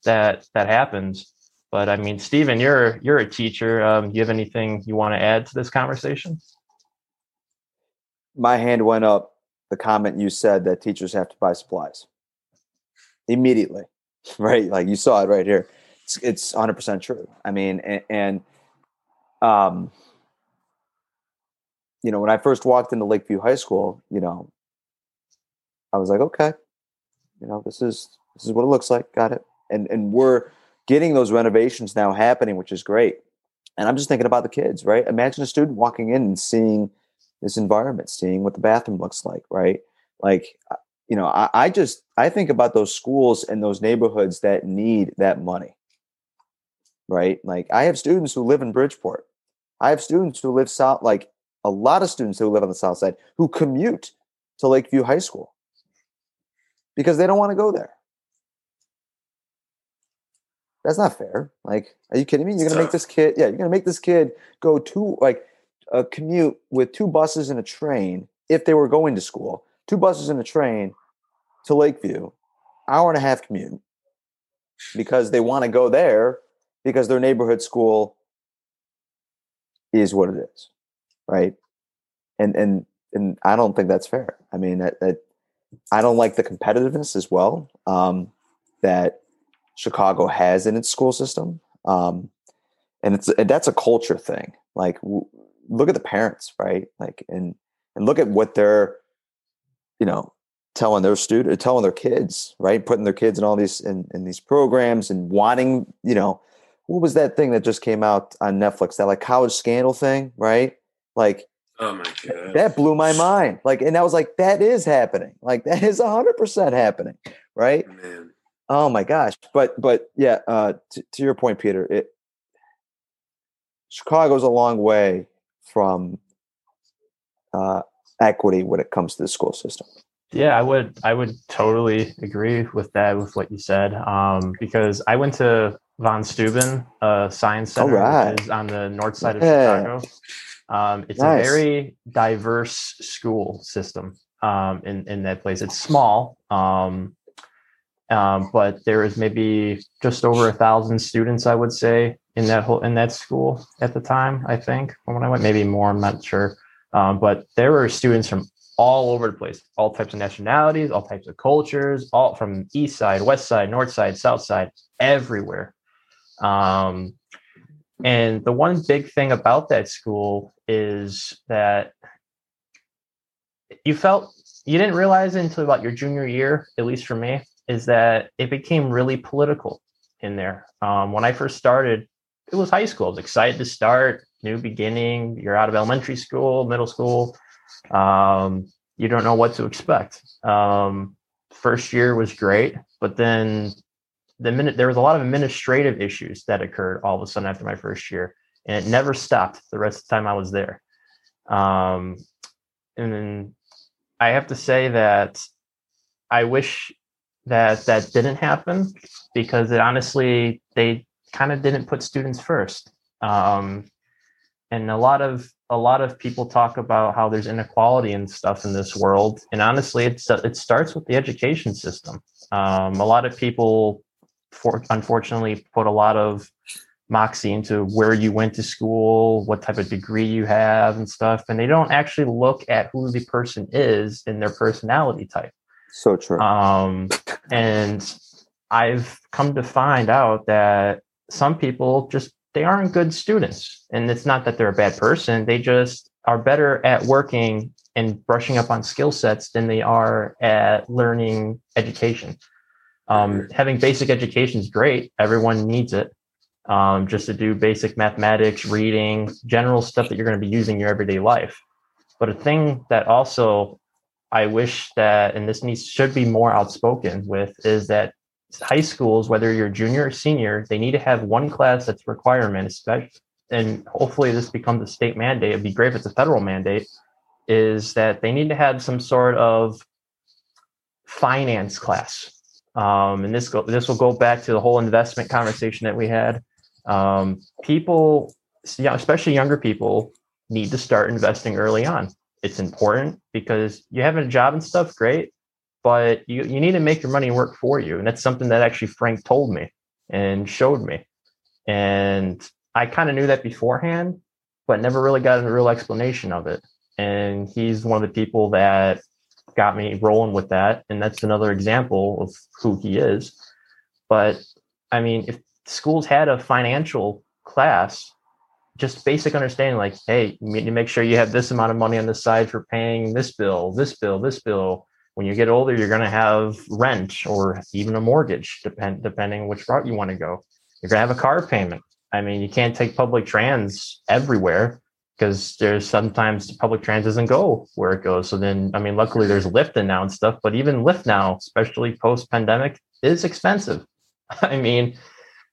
that happens. But I mean, Stephen, you're a teacher. Do you have anything you want to add to this conversation? My hand went up. The comment you said that teachers have to buy supplies immediately, right? Like, you saw it right here. It's 100% true. I mean, and you know, when I first walked into Lakeview High School, you know, I was like, okay, you know, this is what it looks like. Got it. And we're getting those renovations now happening, which is great. And I'm just thinking about the kids, right? Imagine a student walking in and seeing this environment, seeing what the bathroom looks like, right? Like, you know, I think about those schools and those neighborhoods that need that money, right? Like, I have students who live in Bridgeport. I have students who live south, like a lot of students who live on the south side who commute to Lakeview High School because they don't want to go there. That's not fair. Like, are you kidding me? You're going to make this kid go to, like, a commute with two buses and a train, if they were going to school, two buses and a train to Lakeview, hour and a half commute, because they want to go there because their neighborhood school is what it is. Right. And I don't think that's fair. I mean, I don't like the competitiveness as well, that Chicago has in its school system. And that's a culture thing. Like, look at the parents, right? Like, and look at what they're, you know, telling their kids, right? Putting their kids in all these, in these programs, and wanting, you know, what was that thing that just came out on Netflix, that like college scandal thing, right? Like, oh my God, that blew my mind. Like, and I was like, that is happening. Like, that is 100% happening. Right. Man. Oh my gosh. But yeah, to your point, Peter, Chicago's a long way from equity when it comes to the school system. Yeah, I would totally agree with that, with what you said, because I went to Von Steuben Science Center, right, which is on the north side of Chicago. It's nice. A very diverse school system in that place. It's small. But there is maybe just over 1,000 students, I would say, in that school at the time, I think, when I went, maybe more, I'm not sure. But there were students from all over the place, all types of nationalities, all types of cultures, all from east side, west side, north side, south side, everywhere. And the one big thing about that school is that you didn't realize it until about your junior year, at least for me, is that it became really political in there. When I first started, it was high school. I was excited to start. new beginning. You're out of elementary school, middle school. You don't know what to expect. First year was great, but then the minute there was a lot of administrative issues that occurred all of a sudden after my first year, and it never stopped the rest of the time I was there. And then I have to say that I wish that that didn't happen, because it honestly, they kind of didn't put students first. And a lot of people talk about how there's inequality and stuff in this world. And honestly, it starts with the education system. A lot of people, unfortunately, put a lot of moxie into where you went to school, what type of degree you have and stuff. And they don't actually look at who the person is and their personality type. So true. And I've come to find out that some people just, they aren't good students, and it's not that they're a bad person. They just are better at working and brushing up on skill sets than they are at learning education. Having basic education is great. Everyone needs it. Just to do basic mathematics, reading, general stuff that you're going to be using in your everyday life. But a thing that also I wish that, and this needs should be more outspoken with, is that high schools, whether you're junior or senior, they need to have one class that's a requirement, especially, and hopefully this becomes a state mandate. It'd be great if it's a federal mandate, is that they need to have some sort of finance class. And this will go back to the whole investment conversation that we had. People, especially younger people, need to start investing early on. It's important because you have a job and stuff, great, but you need to make your money work for you. And that's something that actually Frank told me and showed me. And I kind of knew that beforehand, but never really got a real explanation of it. And he's one of the people that got me rolling with that. And that's another example of who he is. But I mean, if schools had a financial class, just basic understanding, like, hey, you need to make sure you have this amount of money on the side for paying this bill, this bill, this bill. When you get older, you're going to have rent or even a mortgage, depending which route you want to go. You're going to have a car payment. I mean, you can't take public trans everywhere, because there's sometimes public trans doesn't go where it goes. So then, I mean, luckily there's Lyft and now and stuff, but even Lyft now, especially post pandemic, is expensive. I mean,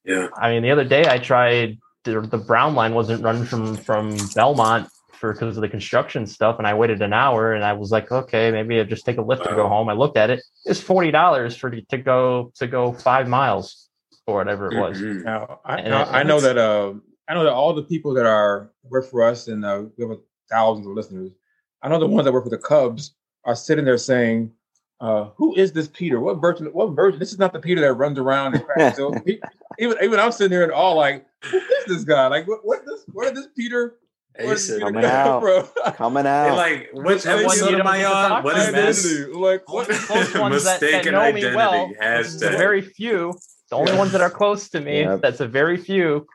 yeah. I mean, the other day I tried, the Brown line wasn't running from Belmont because of the construction stuff. And I waited an hour and I was like, okay, maybe I'll just take a Lyft to go home. I looked at it. It's $40 to go 5 miles or whatever it was. Mm-hmm. Now, I know that all the people that work for us, and we have thousands of listeners. I know the ones that work for the Cubs are sitting there saying, who is this Peter? What version? This is not the Peter that runs around and cracks jokes. Even I'm sitting there in awe, like, who is this guy? Like, where did this Peter? Coming out. Like, which episode am I on? What is this? Like, what? Mistaken Identity. Well, very few. The only ones that are close to me. Yep. That's a very few.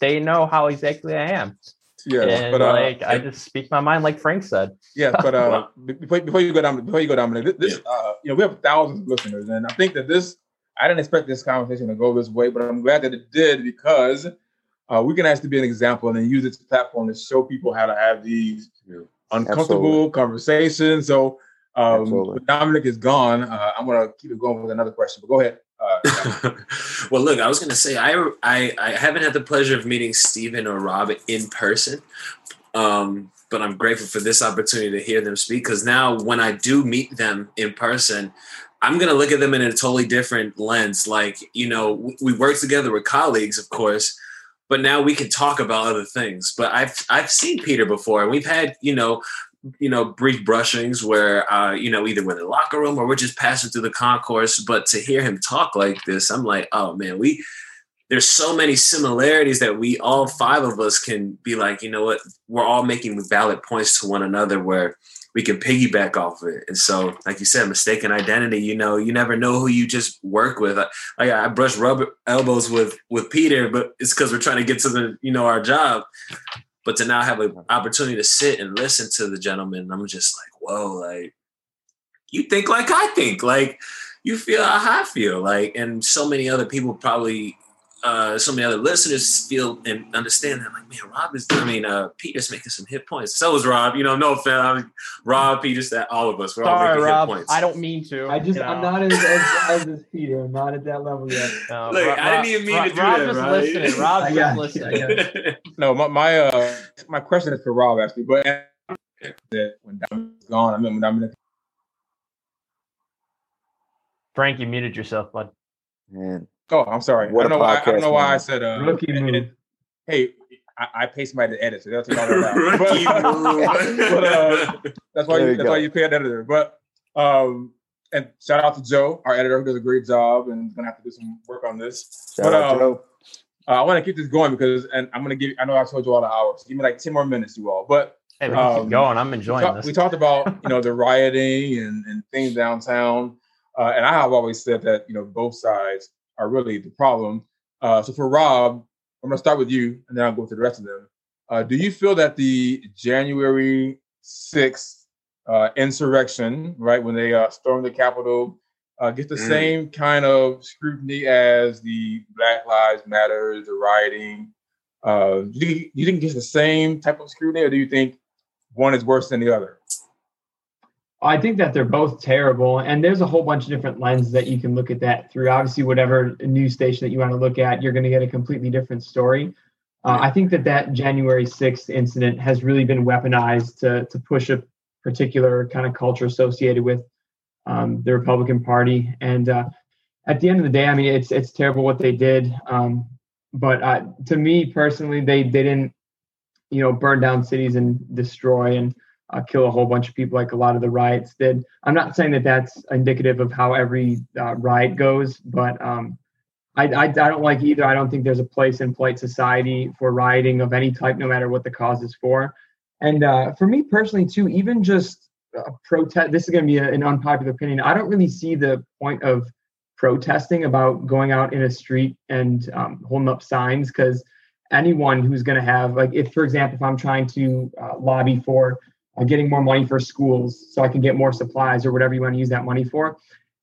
They know how exactly I am. Yeah, and but I just speak my mind, like Frank said. Yeah, but before you go, Dominic, this we have thousands of listeners, and I think that I didn't expect this conversation to go this way, but I'm glad that it did, because we can actually be an example and then use this platform to show people how to have these uncomfortable conversations. So when Dominic is gone, I'm going to keep it going with another question, but go ahead. Well, look, I was going to say, I haven't had the pleasure of meeting Stephen or Rob in person, but I'm grateful for this opportunity to hear them speak, because now when I do meet them in person, I'm going to look at them in a totally different lens. Like, you know, we work together with colleagues, of course, but now we can talk about other things. But I've seen Peter before, and we've had, you know, brief brushings where, either we're in the locker room or we're just passing through the concourse. But to hear him talk like this, I'm like, oh man, there's so many similarities that we all five of us can be like, you know what, we're all making valid points to one another where we can piggyback off of it. And so, like you said, mistaken identity, you know, you never know who you just work with. I brush elbows with Peter, but it's because we're trying to get to our job. But to now have an opportunity to sit and listen to the gentleman, I'm just like, whoa, like, you think like I think, like, you feel how I feel, like, and so many other people probably, some of the other listeners feel and understand that, like, man, Peter's making some hit points. So is Rob. You know, no offense. I mean, Rob, Peter's, that all of us. We're all making hit points. I don't mean to. I'm not as Peter. I'm not at that level yet. Look, I didn't even mean to do Rob that, right? Listening. Rob's just listening. No, my question is for Rob, actually. But when Dominic's gone, I remember Dominic. Frank, you muted yourself, bud. Man. Oh, I'm sorry. I don't know why I said rookie move. Hey, I pay somebody to edit, so that's what I'm about. That's why you pay an editor. But and shout out to Joe, our editor, who does a great job and is gonna have to do some work on this. Shout out to Joe. I want to keep this going because I'm gonna give. I know I told you all the hours. So give me like 10 more minutes, you all. But hey, we can keep going. I'm enjoying this. We talked about the rioting and things downtown, and I have always said that both sides are really the problem. So for Rob, I'm going to start with you, and then I'll go through the rest of them. Do you feel that the January 6th insurrection, right, when they stormed the Capitol, gets the same kind of scrutiny as the Black Lives Matter, the rioting? Do you think it gets the same type of scrutiny, or do you think one is worse than the other? I think that they're both terrible, and there's a whole bunch of different lenses that you can look at that through. Obviously, whatever news station that you want to look at, you're going to get a completely different story. I think that January 6th incident has really been weaponized to push a particular kind of culture associated with the Republican Party. And at the end of the day, I mean, it's terrible what they did. But to me personally, they didn't, burn down cities and destroy and kill a whole bunch of people like a lot of the riots did. I'm not saying that that's indicative of how every riot goes, but I don't like either. I don't think there's a place in polite society for rioting of any type, no matter what the cause is for. And for me personally, too, even just protest, this is going to be an unpopular opinion. I don't really see the point of protesting about going out in a street and holding up signs, because anyone who's going to have, like, if I'm trying to lobby for getting more money for schools so I can get more supplies or whatever you want to use that money for.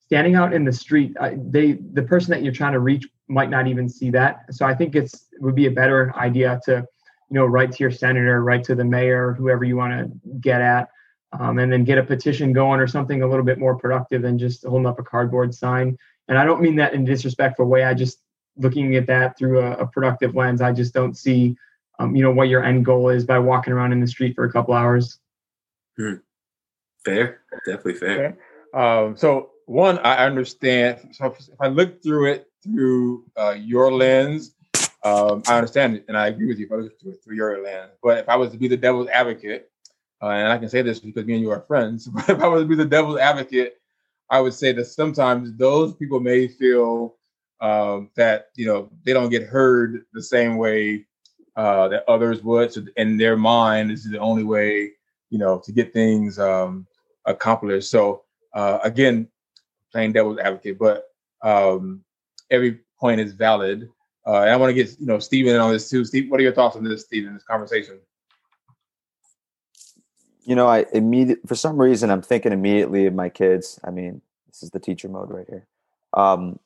Standing out in the street, the person that you're trying to reach might not even see that. So I think it would be a better idea to, write to your senator, write to the mayor, whoever you want to get at, and then get a petition going or something a little bit more productive than just holding up a cardboard sign. And I don't mean that in a disrespectful way. I just, looking at that through a productive lens, I just don't see, what your end goal is by walking around in the street for a couple hours. Fair, definitely fair. Okay. So one, I understand. So if I look through it through your lens, I understand it, and I agree with you. If I look through it through your lens, but if I was to be the devil's advocate, and I can say this because me and you are friends, but if I was to be the devil's advocate, I would say that sometimes those people may feel that they don't get heard the same way that others would. So in their mind, this is the only way, to get things accomplished. So again, playing devil's advocate, but every point is valid. And I want to get Stephen in on this too. Steve, what are your thoughts on this, Stephen, this conversation? I for some reason I'm thinking immediately of my kids. I mean, this is the teacher mode right here. And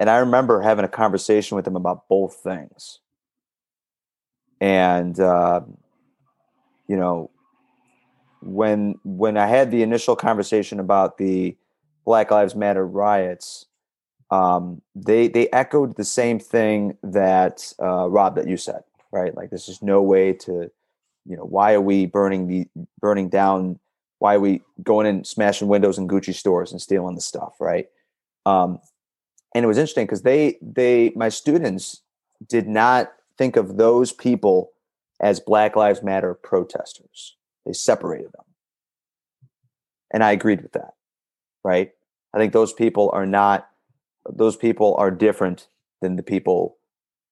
I remember having a conversation with them about both things. And when I had the initial conversation about the Black Lives Matter riots, they echoed the same thing that Rob, that you said, right? Like, this is no way to, why are we burning down? Why are we going in, smashing windows in Gucci stores and stealing the stuff, right? And it was interesting because my students did not think of those people as Black Lives Matter protesters. They separated them. And I agreed with that, right? I think those people are different than the people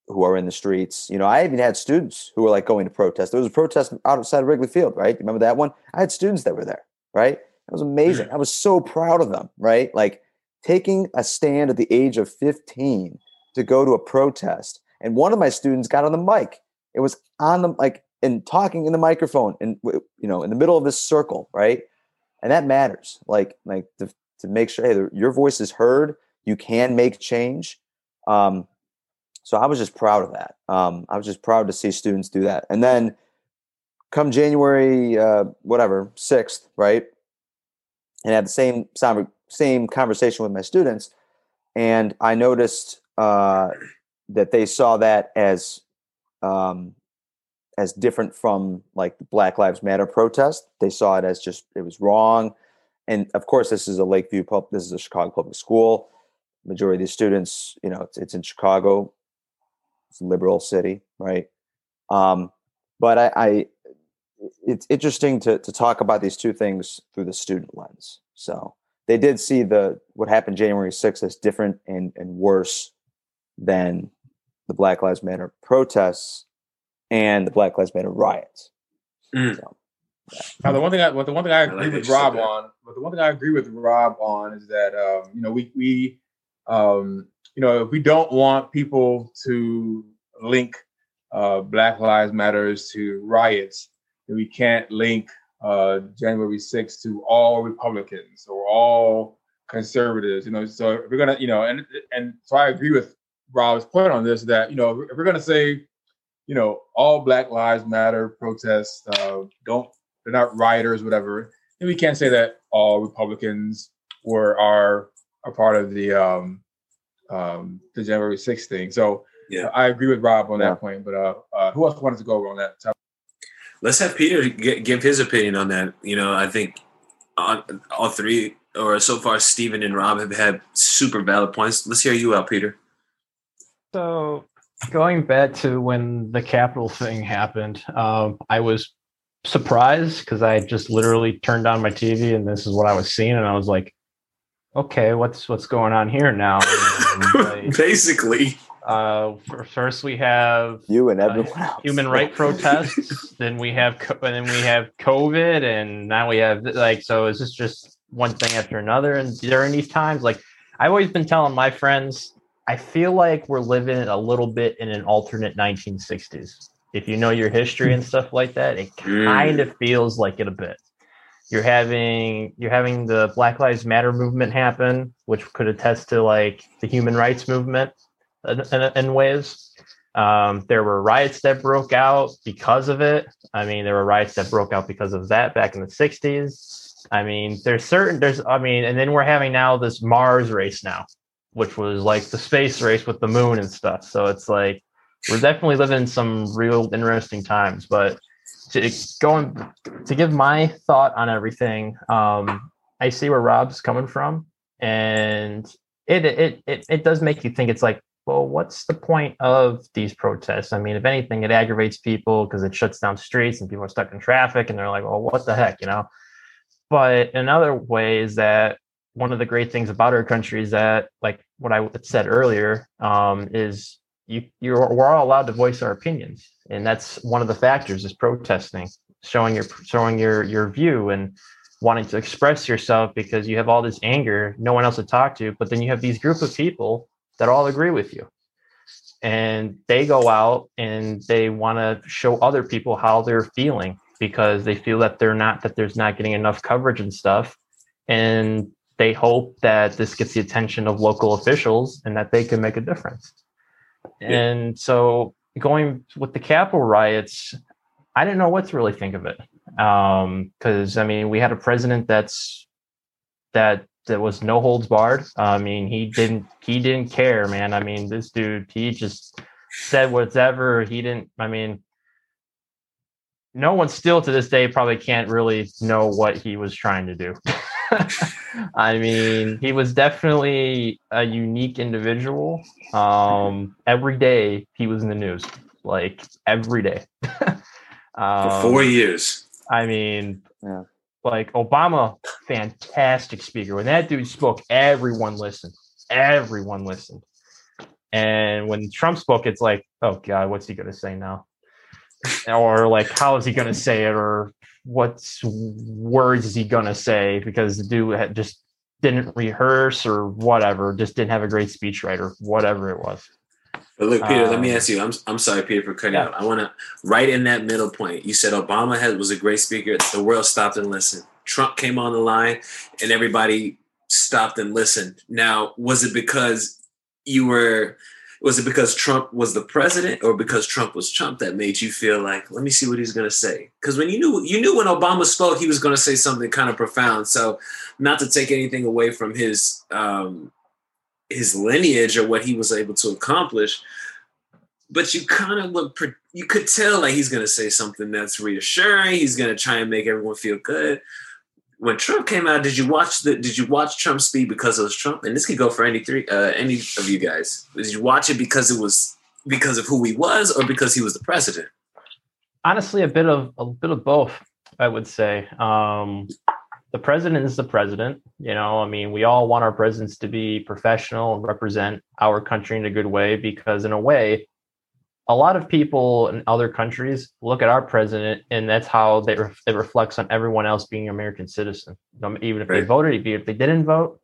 who are in the streets. I even had students who were like going to protest. There was a protest outside of Wrigley Field, right? Remember that one? I had students that were there, right? It was amazing. I was so proud of them, right? Like, taking a stand at the age of 15 to go to a protest. And one of my students got on the mic. It was on the, like, and talking in the microphone and, in the middle of this circle, right? And that matters, like to make sure, hey, your voice is heard, you can make change. So I was just proud of that. I was just proud to see students do that. And then come January, 6th, right? And I had the same conversation with my students. And I noticed that they saw that as different from like the Black Lives Matter protest. They saw it as just, it was wrong. And of course, this is a Chicago public school. Majority of these students, you know, it's in Chicago. It's a liberal city, right? But it's interesting to talk about these two things through the student lens. So they did see what happened January 6th as different and worse than the Black Lives Matter protests and the Black Lives Matter riots. Mm. So, yeah. Now, the one thing I agree with Rob on is that if we don't want people to link Black Lives Matters to riots, then we can't link January 6th to all Republicans or all conservatives. You know, so if we're gonna, you know, and so I agree with Rob's point on this that, you know, if we're gonna say, you know, all Black Lives Matter protests they're not rioters, whatever, then we can't say that all Republicans are part of the January 6th thing. So yeah, I agree with Rob on that point. But who else wanted to go over on that topic? Let's have Peter give his opinion on that. You know, I think all three, or so far, Stephen and Rob have had super valid points. Let's hear you out, Peter. So going back to when the Capitol thing happened, I was surprised because I just literally turned on my TV and this is what I was seeing. And I was like, okay, what's going on here now? Basically. First, we have you and everyone else. Human rights protests. Then we have COVID, and now we have so. Is this just one thing after another? And during these times, I've always been telling my friends, I feel like we're living a little bit in an alternate 1960s. If you know your history and stuff like that, it kind of feels like it a bit. You're having the Black Lives Matter movement happen, which could attest to the human rights movement. In ways, there were riots that broke out because of it. I mean, there were riots that broke out because of that back in the 60s. I mean, and then we're having now this Mars race now, which was like the space race with the moon and stuff. So it's like we're definitely living some real interesting times. But to give my thought on everything, I see where Rob's coming from, and it does make you think. It's like, well, what's the point of these protests? I mean, if anything, it aggravates people because it shuts down streets and people are stuck in traffic and they're like, well, what the heck, you know? But another way is that one of the great things about our country is that, like what I said earlier, is we're all allowed to voice our opinions. And that's one of the factors is protesting, showing your view and wanting to express yourself because you have all this anger, no one else to talk to, but then you have these group of people that all agree with you. And they go out and they want to show other people how they're feeling because they feel that there's not getting enough coverage and stuff. And they hope that this gets the attention of local officials and that they can make a difference. Yeah. And so going with the Capitol riots, I didn't know what to really think of it. Because I mean, we had a president that was no holds barred. I mean, he didn't care, man. I mean, this dude, he just said whatever. No one still to this day probably can't really know what he was trying to do. I mean, he was definitely a unique individual. Every day he was in the news, every day. For 4 years. I mean, yeah. Obama, fantastic speaker. When that dude spoke, everyone listened. And when Trump spoke, it's like, oh, God, what's he going to say now? Or how is he going to say it? Or what words is he going to say? Because the dude just didn't rehearse or whatever, just didn't have a great speechwriter, whatever it was. But look, Peter, let me ask you. I'm sorry, Peter, for cutting out. I want to right in that middle point. You said Obama was a great speaker. The world stopped and listened. Trump came on the line, and everybody stopped and listened. Now, was it because you were Was it because Trump was the president, or because Trump was Trump that made you feel like, let me see what he's going to say? Because when you knew when Obama spoke, he was going to say something kind of profound. So not to take anything away from his lineage or what he was able to accomplish, but you kind of you could tell like he's going to say something that's reassuring. He's going to try and make everyone feel good. When Trump came out, did you watch Trump's speech because it was Trump? And this could go for any of you guys. Did you watch it because it was because of who he was, or because he was the president? Honestly, a bit of both, I would say. The president is the president. You know, I mean, we all want our presidents to be professional and represent our country in a good way, because in a way, a lot of people in other countries look at our president, and that's how it reflects on everyone else being an American citizen, even if they voted, even if they didn't vote.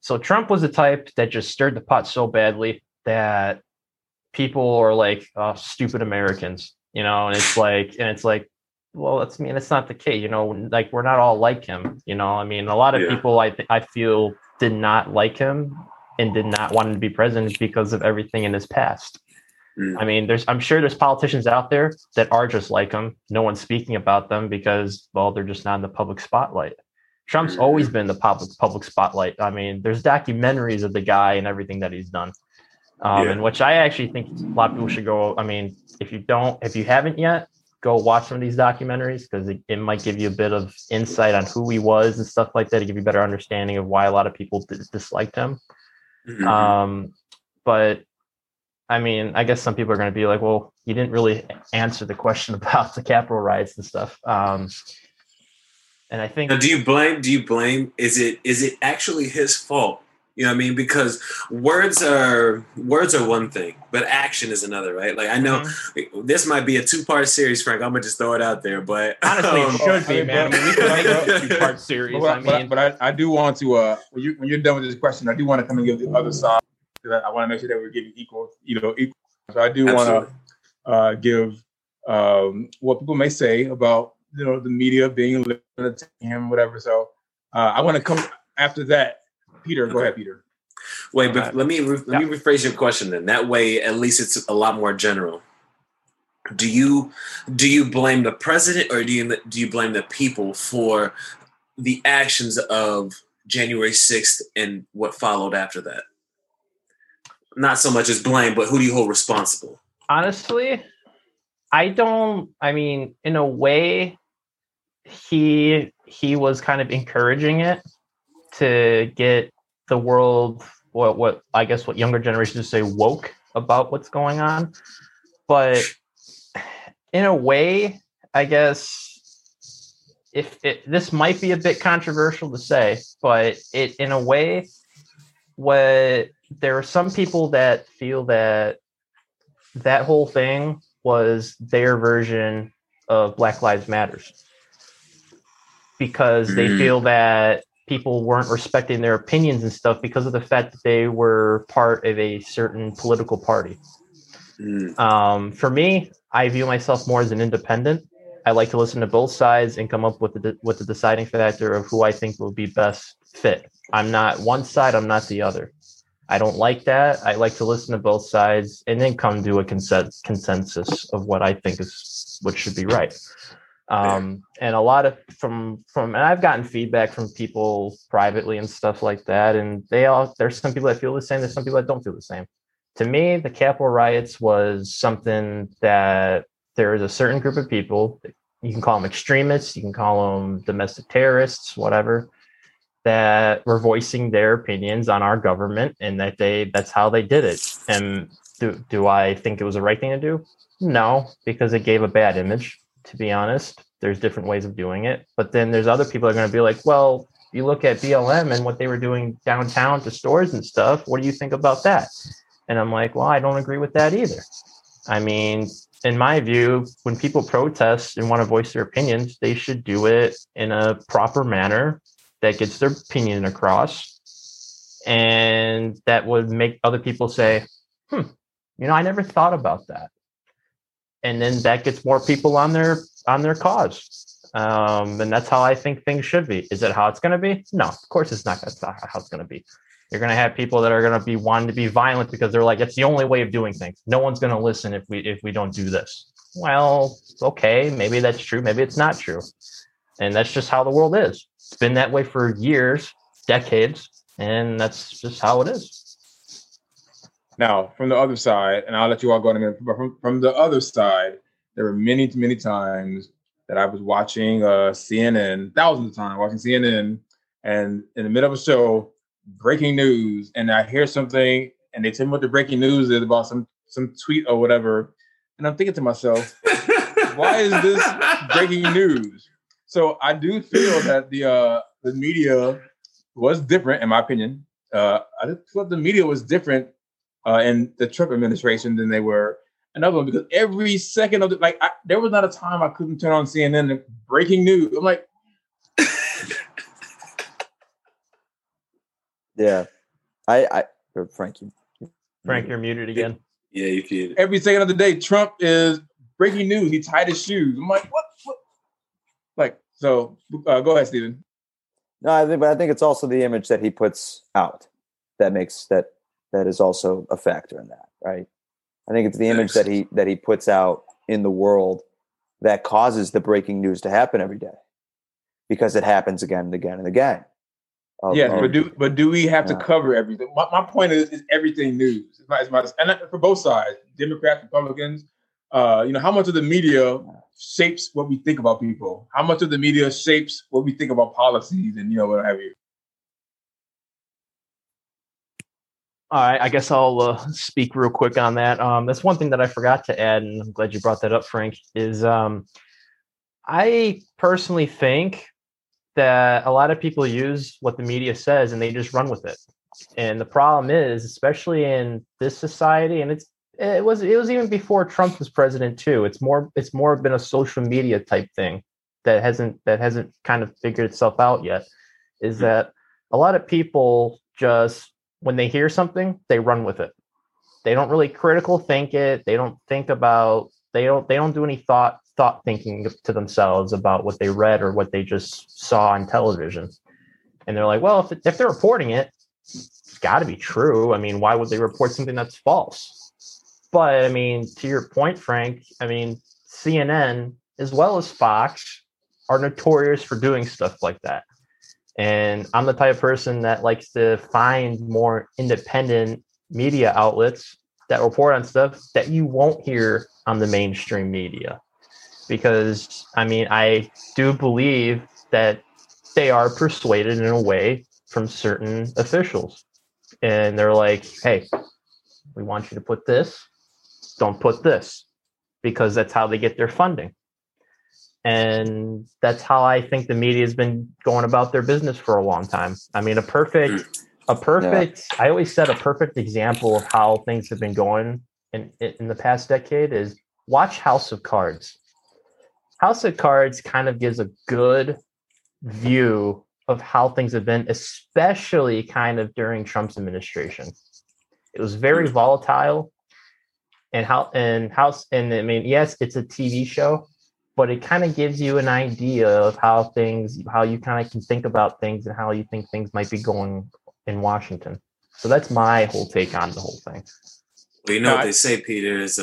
So Trump was the type that just stirred the pot so badly that people are like, oh, stupid Americans, you know, and it's like, well, that's, I mean, that's not the case, you know, like we're not all like him, you know, I mean, a lot of people I feel did not like him and did not want him to be president because of everything in his past. I mean, I'm sure there's politicians out there that are just like them. No one's speaking about them because, well, they're just not in the public spotlight. Trump's always been in the public spotlight. I mean, there's documentaries of the guy and everything that he's done. And which I actually think a lot of people should go. I mean, if you haven't yet, go watch some of these documentaries, because it might give you a bit of insight on who he was and stuff like that, to give you a better understanding of why a lot of people disliked him. Mm-hmm. But I mean, I guess some people are going to be like, well, you didn't really answer the question about the Capitol riots and stuff. And I think... Now, do you blame? Is it actually his fault? You know what I mean? Because words are one thing, but action is another, right? Like, I know this might be a 2-part series, Frank. I'm going to just throw it out there, but... Honestly, it should be, man. I mean, we could make a 2-part series. But I do want to... when you're done with this question, I do want to come and give the other side. I want to make sure that we're giving equal, you know, equal. So I do want to give what people may say about, you know, the media being listening to him, whatever. So I want to come after that. Peter, go ahead, Peter. Wait, but let me rephrase your question then. That way, at least it's a lot more general. Do you blame the president, or do you blame the people for the actions of January 6th and what followed after that? Not so much as blame, but who do you hold responsible? Honestly, in a way, he was kind of encouraging it to get the world, what I guess what younger generations say, woke about what's going on. But in a way, I guess, this might be a bit controversial to say, but there are some people that feel that whole thing was their version of Black Lives Matters, because they feel that people weren't respecting their opinions and stuff because of the fact that they were part of a certain political party. For me, I view myself more as an independent. I like to listen to both sides and come up with the deciding factor of who I think will be best fit. I'm not one side. I'm not the other. I don't like that. I like to listen to both sides and then come to a consensus of what I think is what should be right. And a lot of and I've gotten feedback from people privately and stuff like that. And there's some people that feel the same. There's some people that don't feel the same. To me, the Capitol riots was something that there is a certain group of people. You can call them extremists. You can call them domestic terrorists, whatever, that were voicing their opinions on our government, and that's how they did it. And do I think it was the right thing to do? No, because it gave a bad image, to be honest. There's different ways of doing it. But then there's other people that are going to be like, well, you look at BLM and what they were doing downtown to stores and stuff. What do you think about that? And I'm like, well, I don't agree with that either. I mean, in my view, when people protest and want to voice their opinions, they should do it in a proper manner that gets their opinion across, and that would make other people say, you know, I never thought about that. And then that gets more people on their cause. And that's how I think things should be. Is it how it's going to be? No, of course it's not. That's not how it's going to be. You're going to have people that are going to be wanting to be violent because they're like, it's the only way of doing things. No one's going to listen if we don't do this. Well, okay, maybe that's true. Maybe it's not true. And that's just how the world is. It's been that way for years, decades, and that's just how it is. Now, from the other side, and I'll let you all go in a minute, but from the other side, there were many, many times that I was watching CNN, thousands of times watching CNN, and in the middle of a show, breaking news, and I hear something, and they tell me what the breaking news is about some tweet or whatever, and I'm thinking to myself, why is this breaking news? So I do feel that the media was different, in my opinion. I just thought the media was different in the Trump administration than they were another one, because every second of it, there was not a time I couldn't turn on CNN and breaking news. I'm like, yeah, Frank, you're muted again. Yeah, you can. Every second of the day, Trump is breaking news. He tied his shoes. I'm like, what? So go ahead, Stephen. No, I think it's also the image that he puts out that makes that is also a factor in that, right? I think it's the image that he puts out in the world that causes the breaking news to happen every day, because it happens again and again and again. But do we have to cover everything? My point is everything news. And for both sides, Democrats, Republicans, how much of the media shapes what we think about people? How much of the media shapes what we think about policies and, what have you? All right, I guess I'll speak real quick on that. That's one thing that I forgot to add, and I'm glad you brought that up, Frank, is I personally think that a lot of people use what the media says and they just run with it. And the problem is, especially in this society, and it was even before Trump was president too, it's more been a social media type thing that hasn't kind of figured itself out yet, is that a lot of people just, when they hear something, they run with it. They don't really critical think it. They don't think about, they don't do any thought thinking to themselves about what they read or what they just saw on television. And they're like, well, if they're reporting it, it's got to be true. I mean, why would they report something that's false? But I mean, to your point, Frank, I mean, CNN as well as Fox are notorious for doing stuff like that. And I'm the type of person that likes to find more independent media outlets that report on stuff that you won't hear on the mainstream media. Because, I mean, I do believe that they are persuaded in a way from certain officials. And they're like, hey, we want you to put this. Don't put this. Because that's how they get their funding. And that's how I think the media has been going about their business for a long time. I mean, I always said a perfect example of how things have been going in the past decade is watch House of Cards. House of Cards kind of gives a good view of how things have been, especially kind of during Trump's administration. It was very volatile, and I mean, yes, it's a TV show, but it kind of gives you an idea of how you kind of can think about things and how you think things might be going in Washington. So that's my whole take on the whole thing. But what they say, Peter, is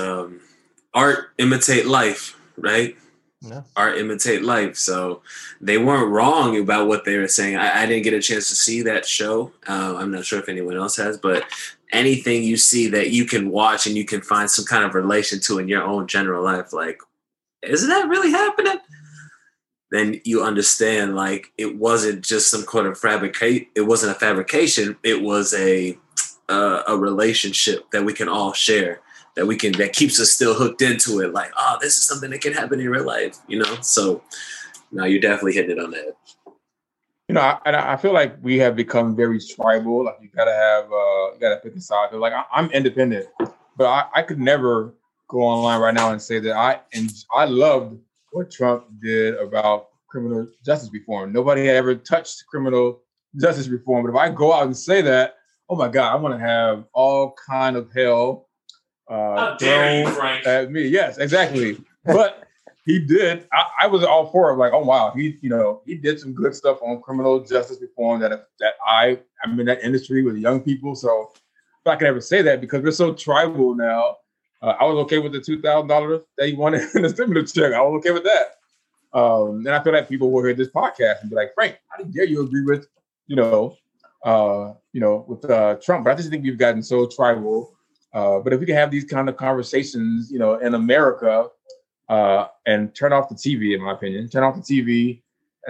art imitate life, right? No. Art imitate life. So they weren't wrong about what they were saying. I didn't get a chance to see that show. I'm not sure if anyone else has, but anything you see that you can watch and you can find some kind of relation to in your own general life, like, isn't that really happening? Then you understand, like, it wasn't just some kind of fabricate. It wasn't a fabrication. It was a relationship that we can all share, that keeps us still hooked into it. Like, oh, this is something that can happen in real life, So now you're definitely hitting it on the head. I feel like we have become very tribal. Like, you gotta pick a side. Like, I'm independent, but I could never go online right now and say that I loved what Trump did about criminal justice reform. Nobody had ever touched criminal justice reform, but if I go out and say that, oh my God, I'm gonna have all kind of hell thrown at me. Yes, exactly. But He did. I was all for it. Like, oh wow, he did some good stuff on criminal justice reform that I'm in that industry with young people. So if I can ever say that, because we're so tribal now. I was okay with the $2,000 that he wanted in the stimulus check. I was okay with that. And I feel like people will hear this podcast and be like, Frank, how dare you agree with, with Trump? But I just think we've gotten so tribal. But if we can have these kind of conversations, in America, and turn off the TV, in my opinion, and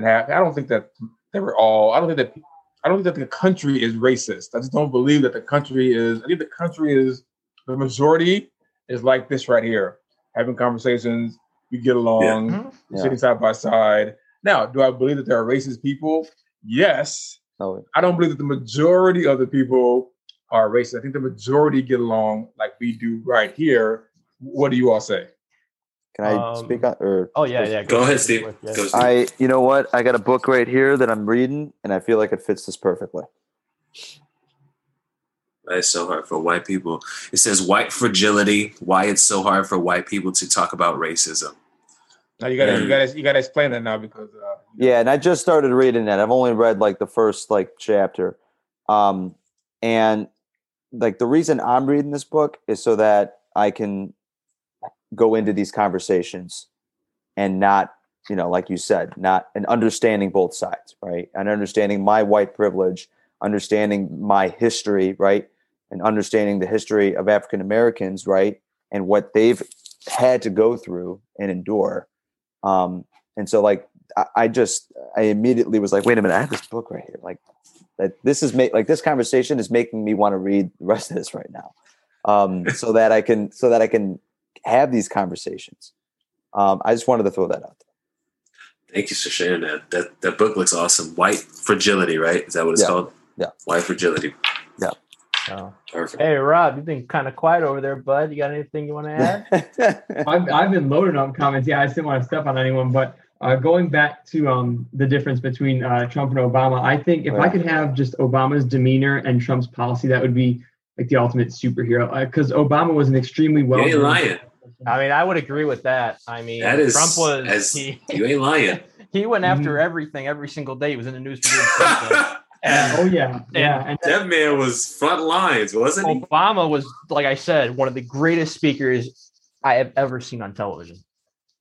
I don't think that the country is racist. I just don't believe that the country is. I think the country is, the majority is like this right here, having conversations. We get along, sitting side by side. Now, do I believe that there are racist people? Yes. Oh. I don't believe that the majority of the people are racist. I think the majority get along like we do right here. What do you all say? Can I speak on? Go ahead, Steve. You know what? I got a book right here that I'm reading, and I feel like it fits this perfectly. It's so hard for white people. It says White Fragility, Why It's So Hard for White People to Talk About Racism. Now you gotta explain that now because and I just started reading that. I've only read the first chapter. And the reason I'm reading this book is so that I can go into these conversations and not, like you said, not an understanding both sides, right? And understanding my white privilege, understanding my history, right? And understanding the history of African Americans, right? And what they've had to go through and endure. And so I immediately was like, wait a minute, I have this book right here. This conversation is making me want to read the rest of this right now. So that I can have these conversations. I just wanted to throw that out there. Thank you for sharing that. That book looks awesome. White Fragility, right? Is that what it's called? Yeah. White Fragility. Yeah. Oh. Perfect. Hey, Rob, you've been kind of quiet over there, bud. You got anything you want to add? I've been loading up comments. Yeah, I just didn't want to step on anyone. But going back to the difference between Trump and Obama, I think if I could have just Obama's demeanor and Trump's policy, that would be the ultimate superhero. Because Obama was an extremely well. You ain't lying. I mean, I would agree with that. I mean, that is, Trump was. You ain't lying. He went after everything every single day. He was in the news. And that man was front lines, wasn't he? Obama was, like I said, one of the greatest speakers I have ever seen on television.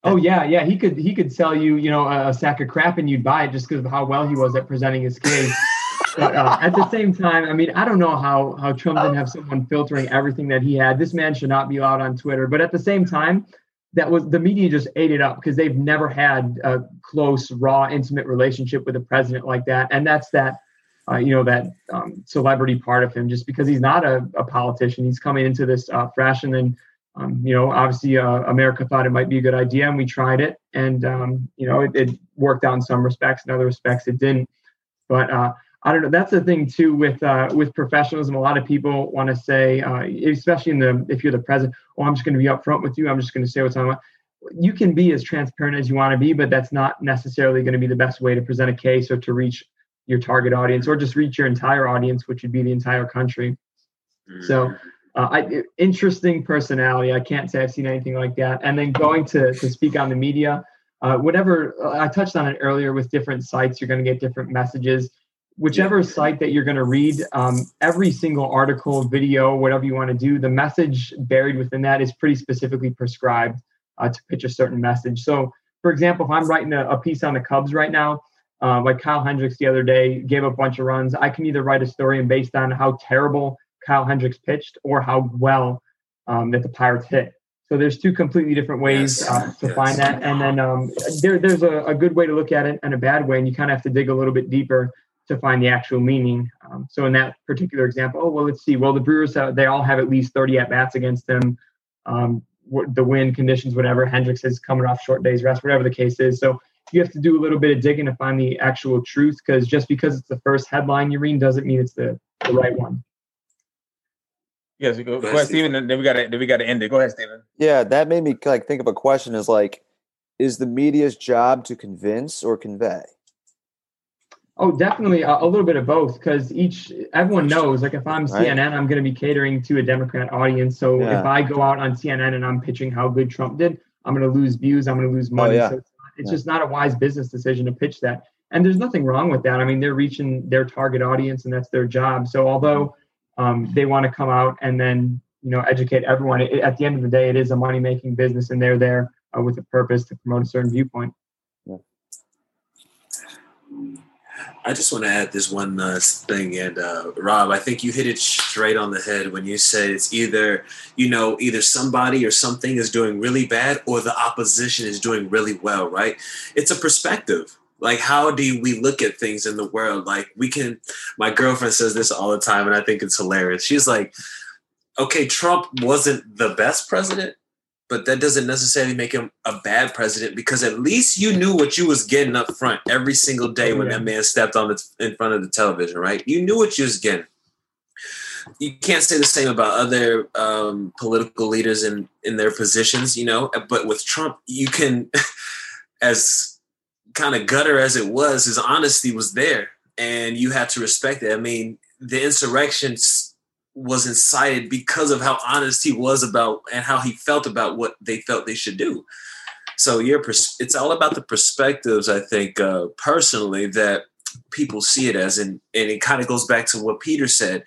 Oh yeah, yeah. He could sell you, a sack of crap and you'd buy it just because of how well he was at presenting his case. But at the same time, I mean, I don't know how Trump didn't have someone filtering everything that he had. This man should not be allowed on Twitter. But at the same time, that was the media just ate it up because they've never had a close, raw, intimate relationship with a president like that. And that's that, celebrity part of him, just because he's not a politician. He's coming into this fashion and, obviously America thought it might be a good idea and we tried it. And, it worked out in some respects. In other respects, it didn't. But, I don't know. That's the thing too with professionalism. A lot of people want to say, especially if you're the president, oh, I'm just going to be upfront with you. I'm just going to say what's on my mind. You can be as transparent as you want to be, but that's not necessarily going to be the best way to present a case or to reach your target audience, or just reach your entire audience, which would be the entire country. So, interesting personality. I can't say I've seen anything like that. And then going to speak on the media, I touched on it earlier with different sites. You're going to get different messages. Whichever site that you're going to read, every single article, video, whatever you want to do, the message buried within that is pretty specifically prescribed to pitch a certain message. So, for example, if I'm writing a piece on the Cubs right now, like Kyle Hendricks the other day gave up a bunch of runs, I can either write a story and based on how terrible Kyle Hendricks pitched or how well that the Pirates hit. So there's two completely different ways to find that. And then there's a good way to look at it and a bad way, and you kind of have to dig a little bit deeper to find the actual meaning. So in that particular example, let's see. Well, the Brewers, they all have at least 30 at-bats against them. The wind conditions, whatever. Hendricks is coming off short days rest, whatever the case is. So you have to do a little bit of digging to find the actual truth, because just because it's the first headline you read doesn't mean it's the right one. Yes, we go ahead, Stephen. Then we got to end it. Go ahead, Stephen. Yeah, that made me think of a question: is the media's job to convince or convey? Oh, definitely a little bit of both, because everyone knows, if I'm CNN, I'm going to be catering to a Democrat audience. So if I go out on CNN and I'm pitching how good Trump did, I'm going to lose views. I'm going to lose money. Oh, yeah. So it's just not a wise business decision to pitch that. And there's nothing wrong with that. I mean, they're reaching their target audience and that's their job. So although they want to come out and then, you know, educate everyone, at the end of the day, it is a money-making business and they're there with a purpose to promote a certain viewpoint. Yeah. I just want to add this one thing. And Rob, I think you hit it straight on the head when you said it's either, you know, either somebody or something is doing really bad or the opposition is doing really well, right? It's a perspective. Like, how do we look at things in the world? Like, we can, my girlfriend says this all the time, and I think it's hilarious. She's like, okay, Trump wasn't the best president, but that doesn't necessarily make him a bad president because at least you knew what you was getting up front every single day when that man stepped on in front of the television, right? You knew what you was getting. You can't say the same about other political leaders in their positions, you know, but with Trump, you can, as kind of gutter as it was, his honesty was there and you had to respect it. I mean, the insurrection was incited because of how honest he was about and how he felt about what they felt they should do. So it's all about the perspectives, I think, personally, that people see it as. And it kind of goes back to what Peter said.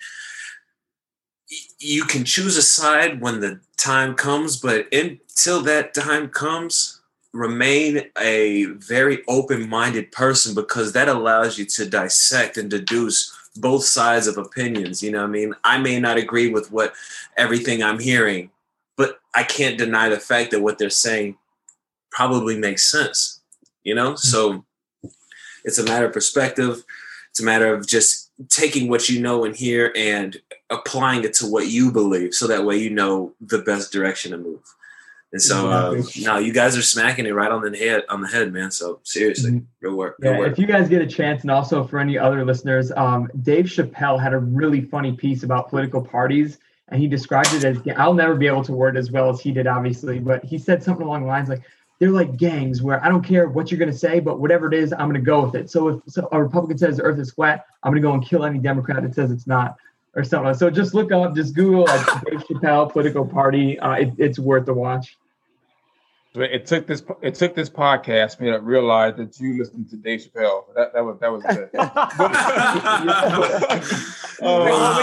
You can choose a side when the time comes, but until that time comes, remain a very open-minded person because that allows you to dissect and deduce both sides of opinions. You know what I mean? I may not agree with everything I'm hearing, but I can't deny the fact that what they're saying probably makes sense, you know? So it's a matter of perspective. It's a matter of just taking what you know and hear and applying it to what you believe so that way you know the best direction to move. And so, no, you guys are smacking it right on the head, man. So seriously, real work. If you guys get a chance, and also for any other listeners, Dave Chappelle had a really funny piece about political parties, and he described it as, I'll never be able to word as well as he did, obviously, but he said something along the lines like, they're like gangs where I don't care what you're going to say, but whatever it is, I'm going to go with it. So if a Republican says the earth is flat, I'm going to go and kill any Democrat that says it's not. Or something. So just look up, just Google like, Dave Chappelle political party. It's worth the watch. It took this podcast made up realize that you listened to Dave Chappelle. That was good. What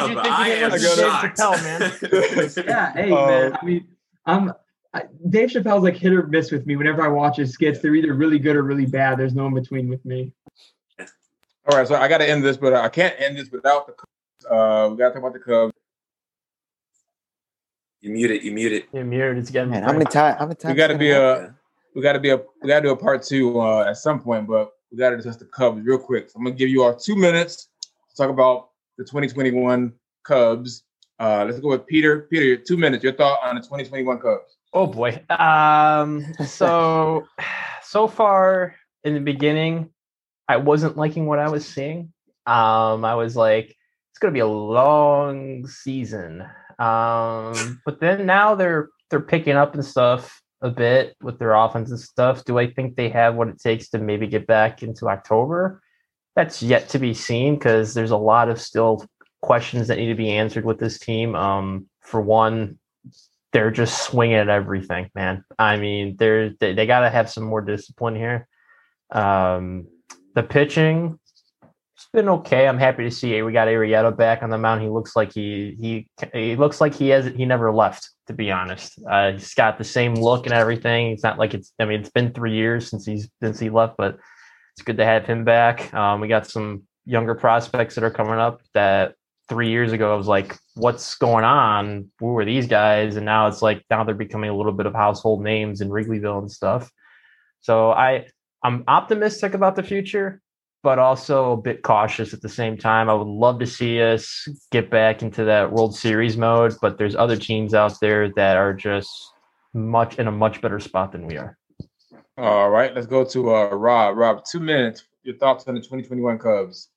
would you think you did with Dave Chappelle, man? Yeah, hey man. I mean, Dave Chappelle's like hit or miss with me. Whenever I watch his skits, they're either really good or really bad. There's no in between with me. All right, so I got to end this, but I can't end this without the. We gotta talk about the Cubs. You mute it. You're muted. It's getting. Man, how many times? We gotta do a part two at some point, but we gotta discuss the Cubs real quick. So I'm gonna give you all 2 minutes to talk about the 2021 Cubs. Let's go with Peter. Peter, 2 minutes. Your thought on the 2021 Cubs? Oh boy. So far in the beginning, I wasn't liking what I was seeing. I was like, it's going to be a long season. But then now they're picking up and stuff a bit with their offense and stuff. Do I think they have what it takes to maybe get back into October? That's yet to be seen because there's a lot of still questions that need to be answered with this team. For one, they're just swinging at everything, man. I mean, they got to have some more discipline here. The pitching, it's been okay. I'm happy to see we got Arrieta back on the mound. He looks like he never left, to be honest. He's got the same look and everything. It's not like it's been 3 years since he left, but it's good to have him back. We got some younger prospects that are coming up that 3 years ago I was like, what's going on? Who are these guys? And now it's like now they're becoming a little bit of household names in Wrigleyville and stuff. So I'm optimistic about the future, but also a bit cautious at the same time. I would love to see us get back into that World Series mode, but there's other teams out there that are just in a much better spot than we are. All right, let's go to Rob. Rob, 2 minutes. Your thoughts on the 2021 Cubs?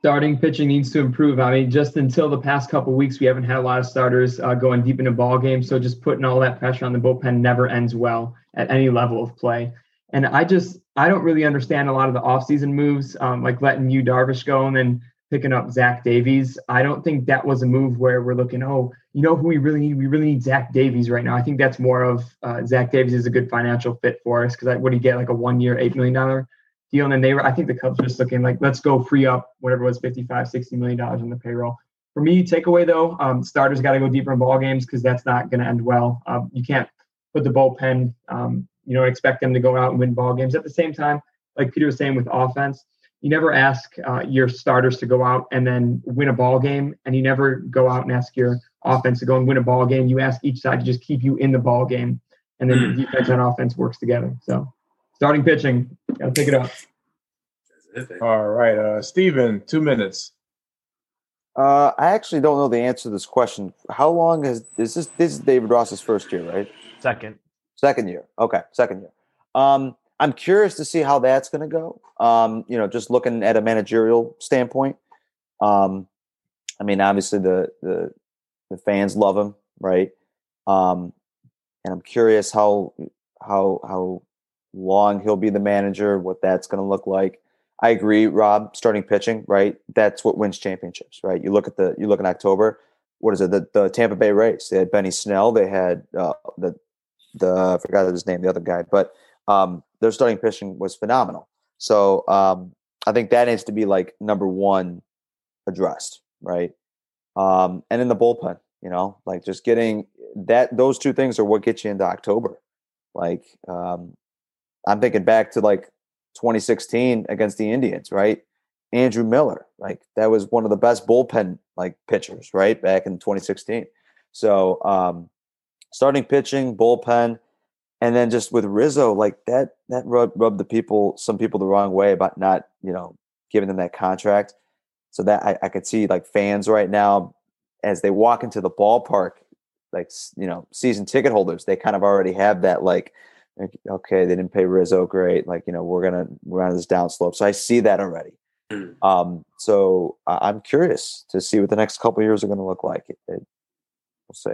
Starting pitching needs to improve. I mean, just until the past couple of weeks, we haven't had a lot of starters going deep into ball games. So just putting all that pressure on the bullpen never ends well at any level of play. And I don't really understand a lot of the offseason moves, like letting Yu Darvish go and then picking up Zach Davies. I don't think that was a move where we're looking, oh, you know who we really need? We really need Zach Davies right now. I think that's more of Zach Davies is a good financial fit for us because what did he get, like a 1 year, $8 million deal? And then I think the Cubs were just looking like, let's go free up whatever it was, $55, $60 million on the payroll. For me, takeaway though, starters got to go deeper in ball games because that's not going to end well. You can't put the bullpen, expect them to go out and win ball games. At the same time, like Peter was saying with offense, you never ask your starters to go out and then win a ball game, and you never go out and ask your offense to go and win a ball game. You ask each side to just keep you in the ball game, and then your defense and offense works together. So, starting pitching, gotta pick it up. All right, Steven, 2 minutes. I actually don't know the answer to this question. How long is this David Ross's first year, right? Second year. Okay, second year. I'm curious to see how that's going to go. Just looking at a managerial standpoint. Obviously the fans love him, right? And I'm curious how long he'll be the manager, what that's going to look like. I agree, Rob, starting pitching, right? That's what wins championships, right? You look in October, what is it? The Tampa Bay Rays, they had Benny Snell, they had I forgot his name, the other guy, but their starting pitching was phenomenal. So I think that needs to be number one addressed, right? And in the bullpen, just getting that, those two things are what gets you into October. I'm thinking back to 2016 against the Indians, right? Andrew Miller, that was one of the best bullpen pitchers, right? Back in 2016. So starting pitching, bullpen, and then just with Rizzo, that rubbed some people the wrong way about not, giving them that contract. So that I could see fans right now as they walk into the ballpark, season ticket holders, they kind of already have that okay, they didn't pay Rizzo great. We're on this down slope. So I see that already. So I'm curious to see what the next couple of years are going to look like. We'll see.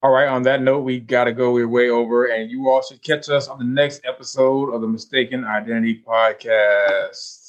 All right. On that note, we got to go. We're way over, and you all should catch us on the next episode of the Mistaken Identity Podcast.